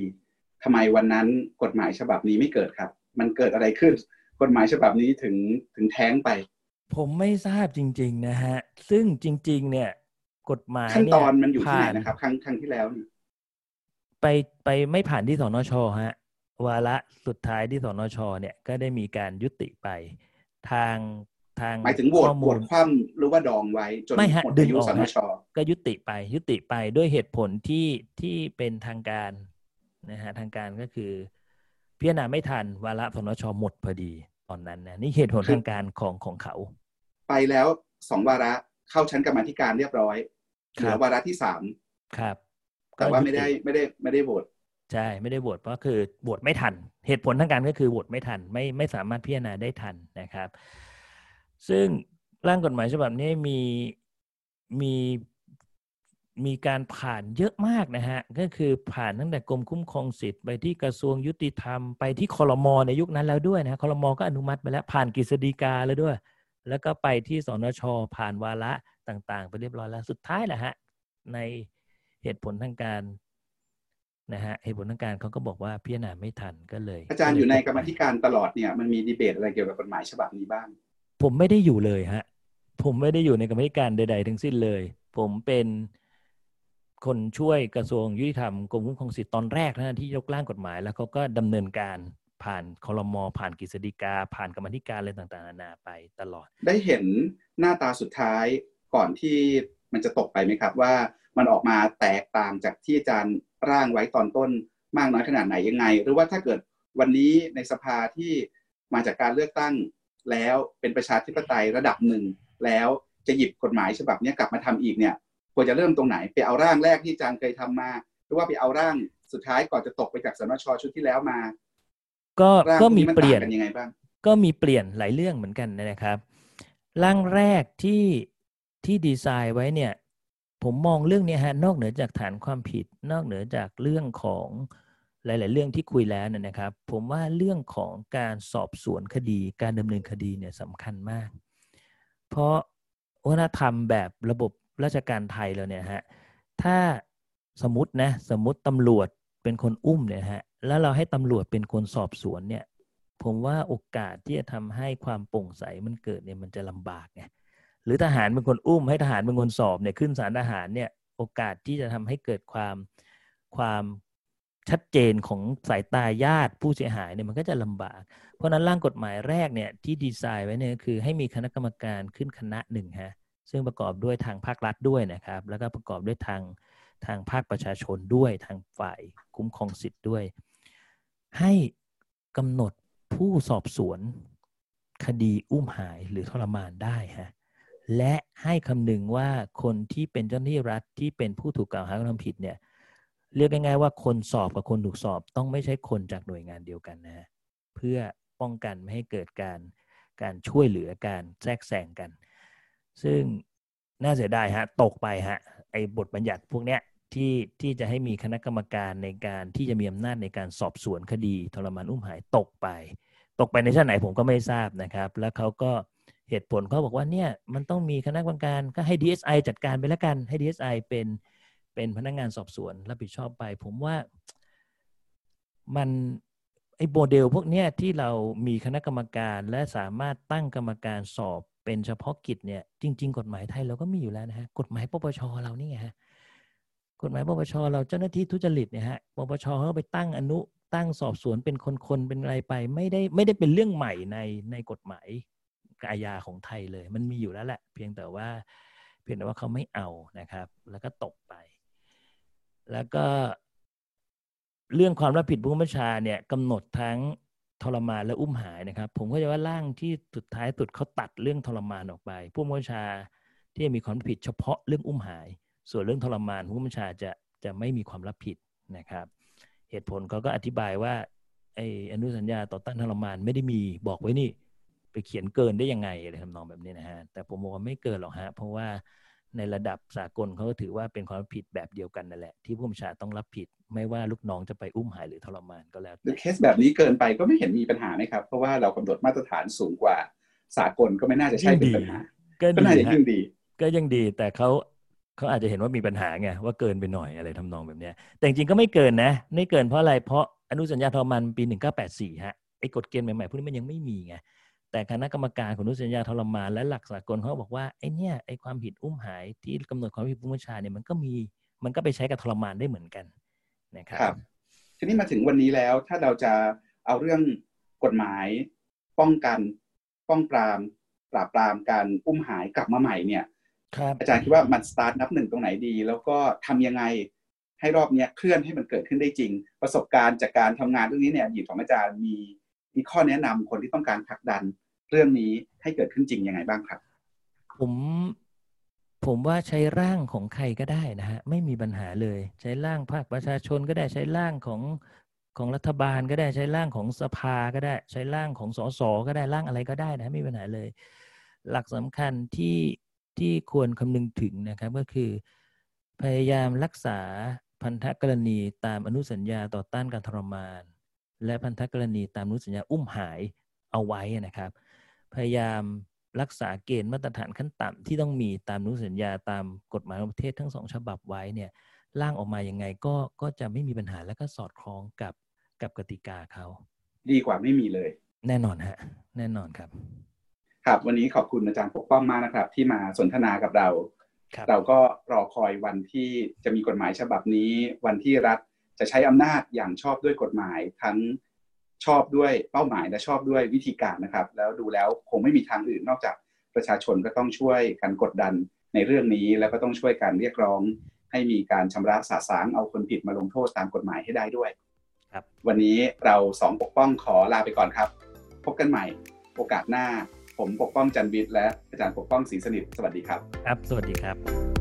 ทำไมวันนั้นกฎหมายฉบับนี้ไม่เกิดครับมันเกิดอะไรขึ้นกฎหมายฉบับนี้ถึงแท้งไปผมไม่ทราบจริงๆนะฮะซึ่งจริงๆเนี่ยกฎหมายขั้นตอนมันอยู่ที่ไหนนะครับครั้งที่แล้วไปไม่ผ่านที่สนช.ฮะวาระสุดท้ายที่สนช.เนี่ยก็ได้มีการยุติไปทางหมายถึงโหวตคว่ำหรือว่าดองไว้จนหมดอายุสนช.ก็ยุติไปด้วยเหตุผลที่เป็นทางการนะฮะทางการก็คือพิจารณาไม่ทันวาระสนช.หมดพอดีตอนนั้นนะนี่เหตุผลทางการของเขาไปแล้ว2วาระเข้าชั้นกรรมาธิการเรียบร้อยเหลือวาระที่3ครับแต่ว่าไม่ได้โหวตใช่ไม่ได้โหวตเพราะคือโหวตไม่ทันเหตุผลทางการก็คือโหวตไม่ทันไม่สามารถพิจารณาได้ทันนะครับซึ่งร่างกฎหมายฉบับนี้มีการผ่านเยอะมากนะฮะก็คือผ่านตั้งแต่กรมคุ้มครองสิทธิ์ไปที่กระทรวงยุติธรรมไปที่ครม.ในยุคนั้นแล้วด้วยนะครม.ก็อนุมัติไปแล้วผ่านกฤษฎีกาแล้วด้วยแล้วก็ไปที่สนช.ผ่านวาระต่างๆไปเรียบร้อยแล้วสุดท้ายแหละฮะในเหตุผลทางการนะฮะเหตุผลทางการเขาก็บอกว่าพิจารณาไม่ทันก็เลยอาจารย์อยู่ในกรรมาธิการตลอดเนี่ยมันมีดีเบตอะไรเกี่ยวกับกฎหมายฉบับนี้บ้างผมไม่ได้อยู่เลยฮะผมไม่ได้อยู่ในกรรมาธิการใดๆทั้งสิ้นเลยผมเป็นคนช่วยกระทรวงยุติธรรมกรมคุ้มครองสิทธิตอนแรกนะที่ยกร่างกฎหมายแล้วเขาก็ดำเนินการผ่านครม.ผ่านกฤษฎีกาผ่านกรรมาธิการอะไรต่างๆนานาไปตลอดได้เห็นหน้าตาสุดท้ายก่อนที่มันจะตกไปไหมครับว่ามันออกมาแตกต่างจากที่อาจารย์ร่างไว้ตอนต้นมากน้อยขนาดไหนยังไงหรือว่าถ้าเกิดวันนี้ในสภาที่มาจากการเลือกตั้งแล้วเป็นประชาธิปไตยระดับหนึ่งแล้วจะหยิบกฎหมายฉบับนี้กลับมาทำอีกเนี่ยควรจะเริ่มตรงไหนไปเอาร่างแรกที่อาจารย์เคยทำมาหรือว่าไปเอาร่างสุดท้ายก่อนจะตกไปจากสนช.ชุดที่แล้วมาก็มีเปลี่ยนกันยังไงบ้างก็มีเปลี่ยนหลายเรื่องเหมือนกันนะครับร่างแรกที่ดีไซน์ไว้เนี่ยผมมองเรื่องนี้ฮะนอกเหนือจากฐานความผิดนอกเหนือจากเรื่องของหลายๆเรื่องที่คุยแล้วนะครับผมว่าเรื่องของการสอบสวนคดีการดำเนินคดีเนี่ยสำคัญมากเพราะวัฒนธรรมแบบระบบราชการไทยแล้วเนี่ยฮะถ้าสมมติตำรวจเป็นคนอุ้มเนี่ยฮะแล้วเราให้ตำรวจเป็นคนสอบสวนเนี่ยผมว่าโอกาสที่จะทำให้ความโปร่งใสมันเกิดเนี่ยมันจะลำบากไงหรือทหารเป็นคนอุ้มให้ทหารเป็นคนสอบเนี่ยขึ้นศาลทหารเนี่ยโอกาสที่จะทำให้เกิดความชัดเจนของสายตาญาติผู้เสียหายเนี่ยมันก็จะลำบากเพราะนั้นร่างกฎหมายแรกเนี่ยที่ดีไซน์ไว้เนี่ยคือให้มีคณะกรรมการขึ้นคณะหนึ่งฮะซึ่งประกอบด้วยทางภาครัฐด้วยนะครับแล้วก็ประกอบด้วยทางภาคประชาชนด้วยทางฝ่ายคุ้มครองสิทธิ์ด้วยให้กำหนดผู้สอบสวนคดีอุ้มหายหรือทรมานได้ฮะและให้คำนึงว่าคนที่เป็นเจ้าหน้าที่รัฐที่เป็นผู้ถูกกล่าวหากระทำผิดเนี่ยเรียกง่ายๆว่าคนสอบกับคนถูกสอบต้องไม่ใช่คนจากหน่วยงานเดียวกันนะเพื่อป้องกันไม่ให้เกิดการช่วยเหลือการแทรกแซงกันซึ่งน่าเสียดายฮะตกไปฮะไอ้บทบัญญัติพวกเนี้ยที่จะให้มีคณะกรรมการในการที่จะมีอำนาจในการสอบสวนคดีทรมานอุ้มหายตกไปในชั้นไหนผมก็ไม่ทราบนะครับแล้วเขาก็เหตุผลเขาบอกว่าเนี่ยมันต้องมีคณะกรรมการก็ให้ DSI จัดการไปแล้วกันให้ DSI เป็นพนักงานสอบสวนรับผิดชอบไปผมว่ามันไอ้โมเดลพวกเนี้ยที่เรามีคณะกรรมการและสามารถตั้งกรรมการสอบเป็นเฉพาะกิจเนี่ยจริงๆกฎหมายไทยเราก็มีอยู่แล้วนะฮะกฎหมายปปช.เรานี่ไงฮะกฎหมายปปช.เราเจ้าหน้าที่ทุจริตเนี่ยฮะปปช.เขาไปตั้งอนุตั้งสอบสวนเป็นคนๆเป็นอะไรไปไม่ได้เป็นเรื่องใหม่ในกฎหมายอาญาของไทยเลยมันมีอยู่แล้วแหละเพียงแต่ว่าเขาไม่เอานะครับแล้วก็ตกไปแล้วก็เรื่องความรับผิดผู้บัญชาเนี่ยกำหนดทั้งทรมานและอุ้มหายนะครับผมก็จะว่าร่างที่สุดท้ายสุดเขาตัดเรื่องทรมานออกไปผู้บัญชาที่มีความผิดเฉพาะเรื่องอุ้มหายส่วนเรื่องทรมานผู้บัญชาจะไม่มีความรับผิดนะครับ เหตุผลเขาก็อธิบายว่าไอ้อนุสัญญาต่อต้านทรมานไม่ได้มีบอกไว้นี่ไปเขียนเกินได้ยังไงอะไรทำนองแบบนี้นะฮะแต่ผมบอกว่าไม่เกินหรอกฮะเพราะว่าในระดับสากลเขาก็ถือว่าเป็นความผิดแบบเดียวกันนั่นแหละที่ผู้บัญชาการต้องรับผิดไม่ว่าลูกน้องจะไปอุ้มหายหรือทรมานก็แล้วแต่เคสแบบนี้เกินไปก็ไม่เห็นมีปัญหานะครับเพราะว่าเรากำหนดมาตรฐานสูงกว่าสากลก็ไม่น่าจะใช่เป็นปัญหาก็น่าจะยิ่งดีก็ยังดีแต่เขาอาจจะเห็นว่ามีปัญหาไงว่าเกินไปหน่อยอะไรทำนองแบบนี้แต่จริงๆก็ไม่เกินนะไม่เกินเพราะอะไรเพราะอนุสัญญาทรมานปี1984ฮะไอ้กฎเกณฑ์ใหม่ๆพวกนี้มันยังไม่มีไงแต่คณะกรรมการของอนุสัญญาทรมานและหลักสากลเขาบอกว่าไอ้เนี่ยไอ้ความผิดอุ้มหายที่กำหนดความผิดผู้บัญชาเนี่ยมันก็มีมันก็ไปใช้กับทรมานได้เหมือนกันนะครับทีนี้มาถึงวันนี้แล้วถ้าเราจะเอาเรื่องกฎหมายป้องกันป้องปรามปราบปรามการอุ้มหายกลับมาใหม่เนี่ยอาจารย์คิดว่ามันสตาร์ทนับหนึ่งตรงไหนดีแล้วก็ทำยังไงให้รอบนี้เคลื่อนให้มันเกิดขึ้นได้จริงประสบการณ์จากการทำงานเรื่องนี้เนี่ยหยิบของอาจารย์มีข้อแนะนำคนที่ต้องการผลักดันเรื่องนี้ให้เกิดขึ้นจริงยังไงบ้างครับผมว่าใช้ร่างของใครก็ได้นะฮะไม่มีปัญหาเลยใช้ร่างภาคประชาชนก็ได้ใช้ร่างของรัฐบาลก็ได้ใช้ร่างของสภาก็ได้ใช้ร่างของสสก็ได้ร่างอะไรก็ได้นะไม่มีปัญหาเลยหลักสำคัญที่ควรคำนึงถึงนะครับก็คือพยายามรักษาพันธกรณีตามอนุสัญญาต่อต้านการทรมานและพันธกรณีตามอนุสัญญาอุ้มหายเอาไว้นะครับพยายามรักษาเกณฑ์มาตรฐานขั้นต่ำที่ต้องมีตามอนุสัญญาตามกฎหมายของประเทศทั้งสองฉบับไว้เนี่ยร่างออกมายังไงก็จะไม่มีปัญหาและก็สอดคล้องกับกติกาเขาดีกว่าไม่มีเลยแน่นอนฮะแน่นอนครับครับวันนี้ขอบคุณอาจารย์ปกป้องมากนะครับที่มาสนทนากับเราเราก็รอคอยวันที่จะมีกฎหมายฉบับนี้วันที่รัฐจะใช้อำนาจอย่างชอบด้วยกฎหมายทั้งชอบด้วยเป้าหมายและชอบด้วยวิธีการนะครับแล้วดูแล้วคงไม่มีทางอื่นนอกจากประชาชนก็ต้องช่วยกันกดดันในเรื่องนี้แล้วก็ต้องช่วยกันเรียกร้องให้มีการชำระสาสางเอาคนผิดมาลงโทษตามกฎหมายให้ได้ด้วยครับวันนี้เราสองปกป้องขอลาไปก่อนครับพบกันใหม่โอกาสหน้าผมปกป้องจันทร์วิทย์และอาจารย์ปกป้องศรีสนิทสวัสดีครับครับสวัสดีครับ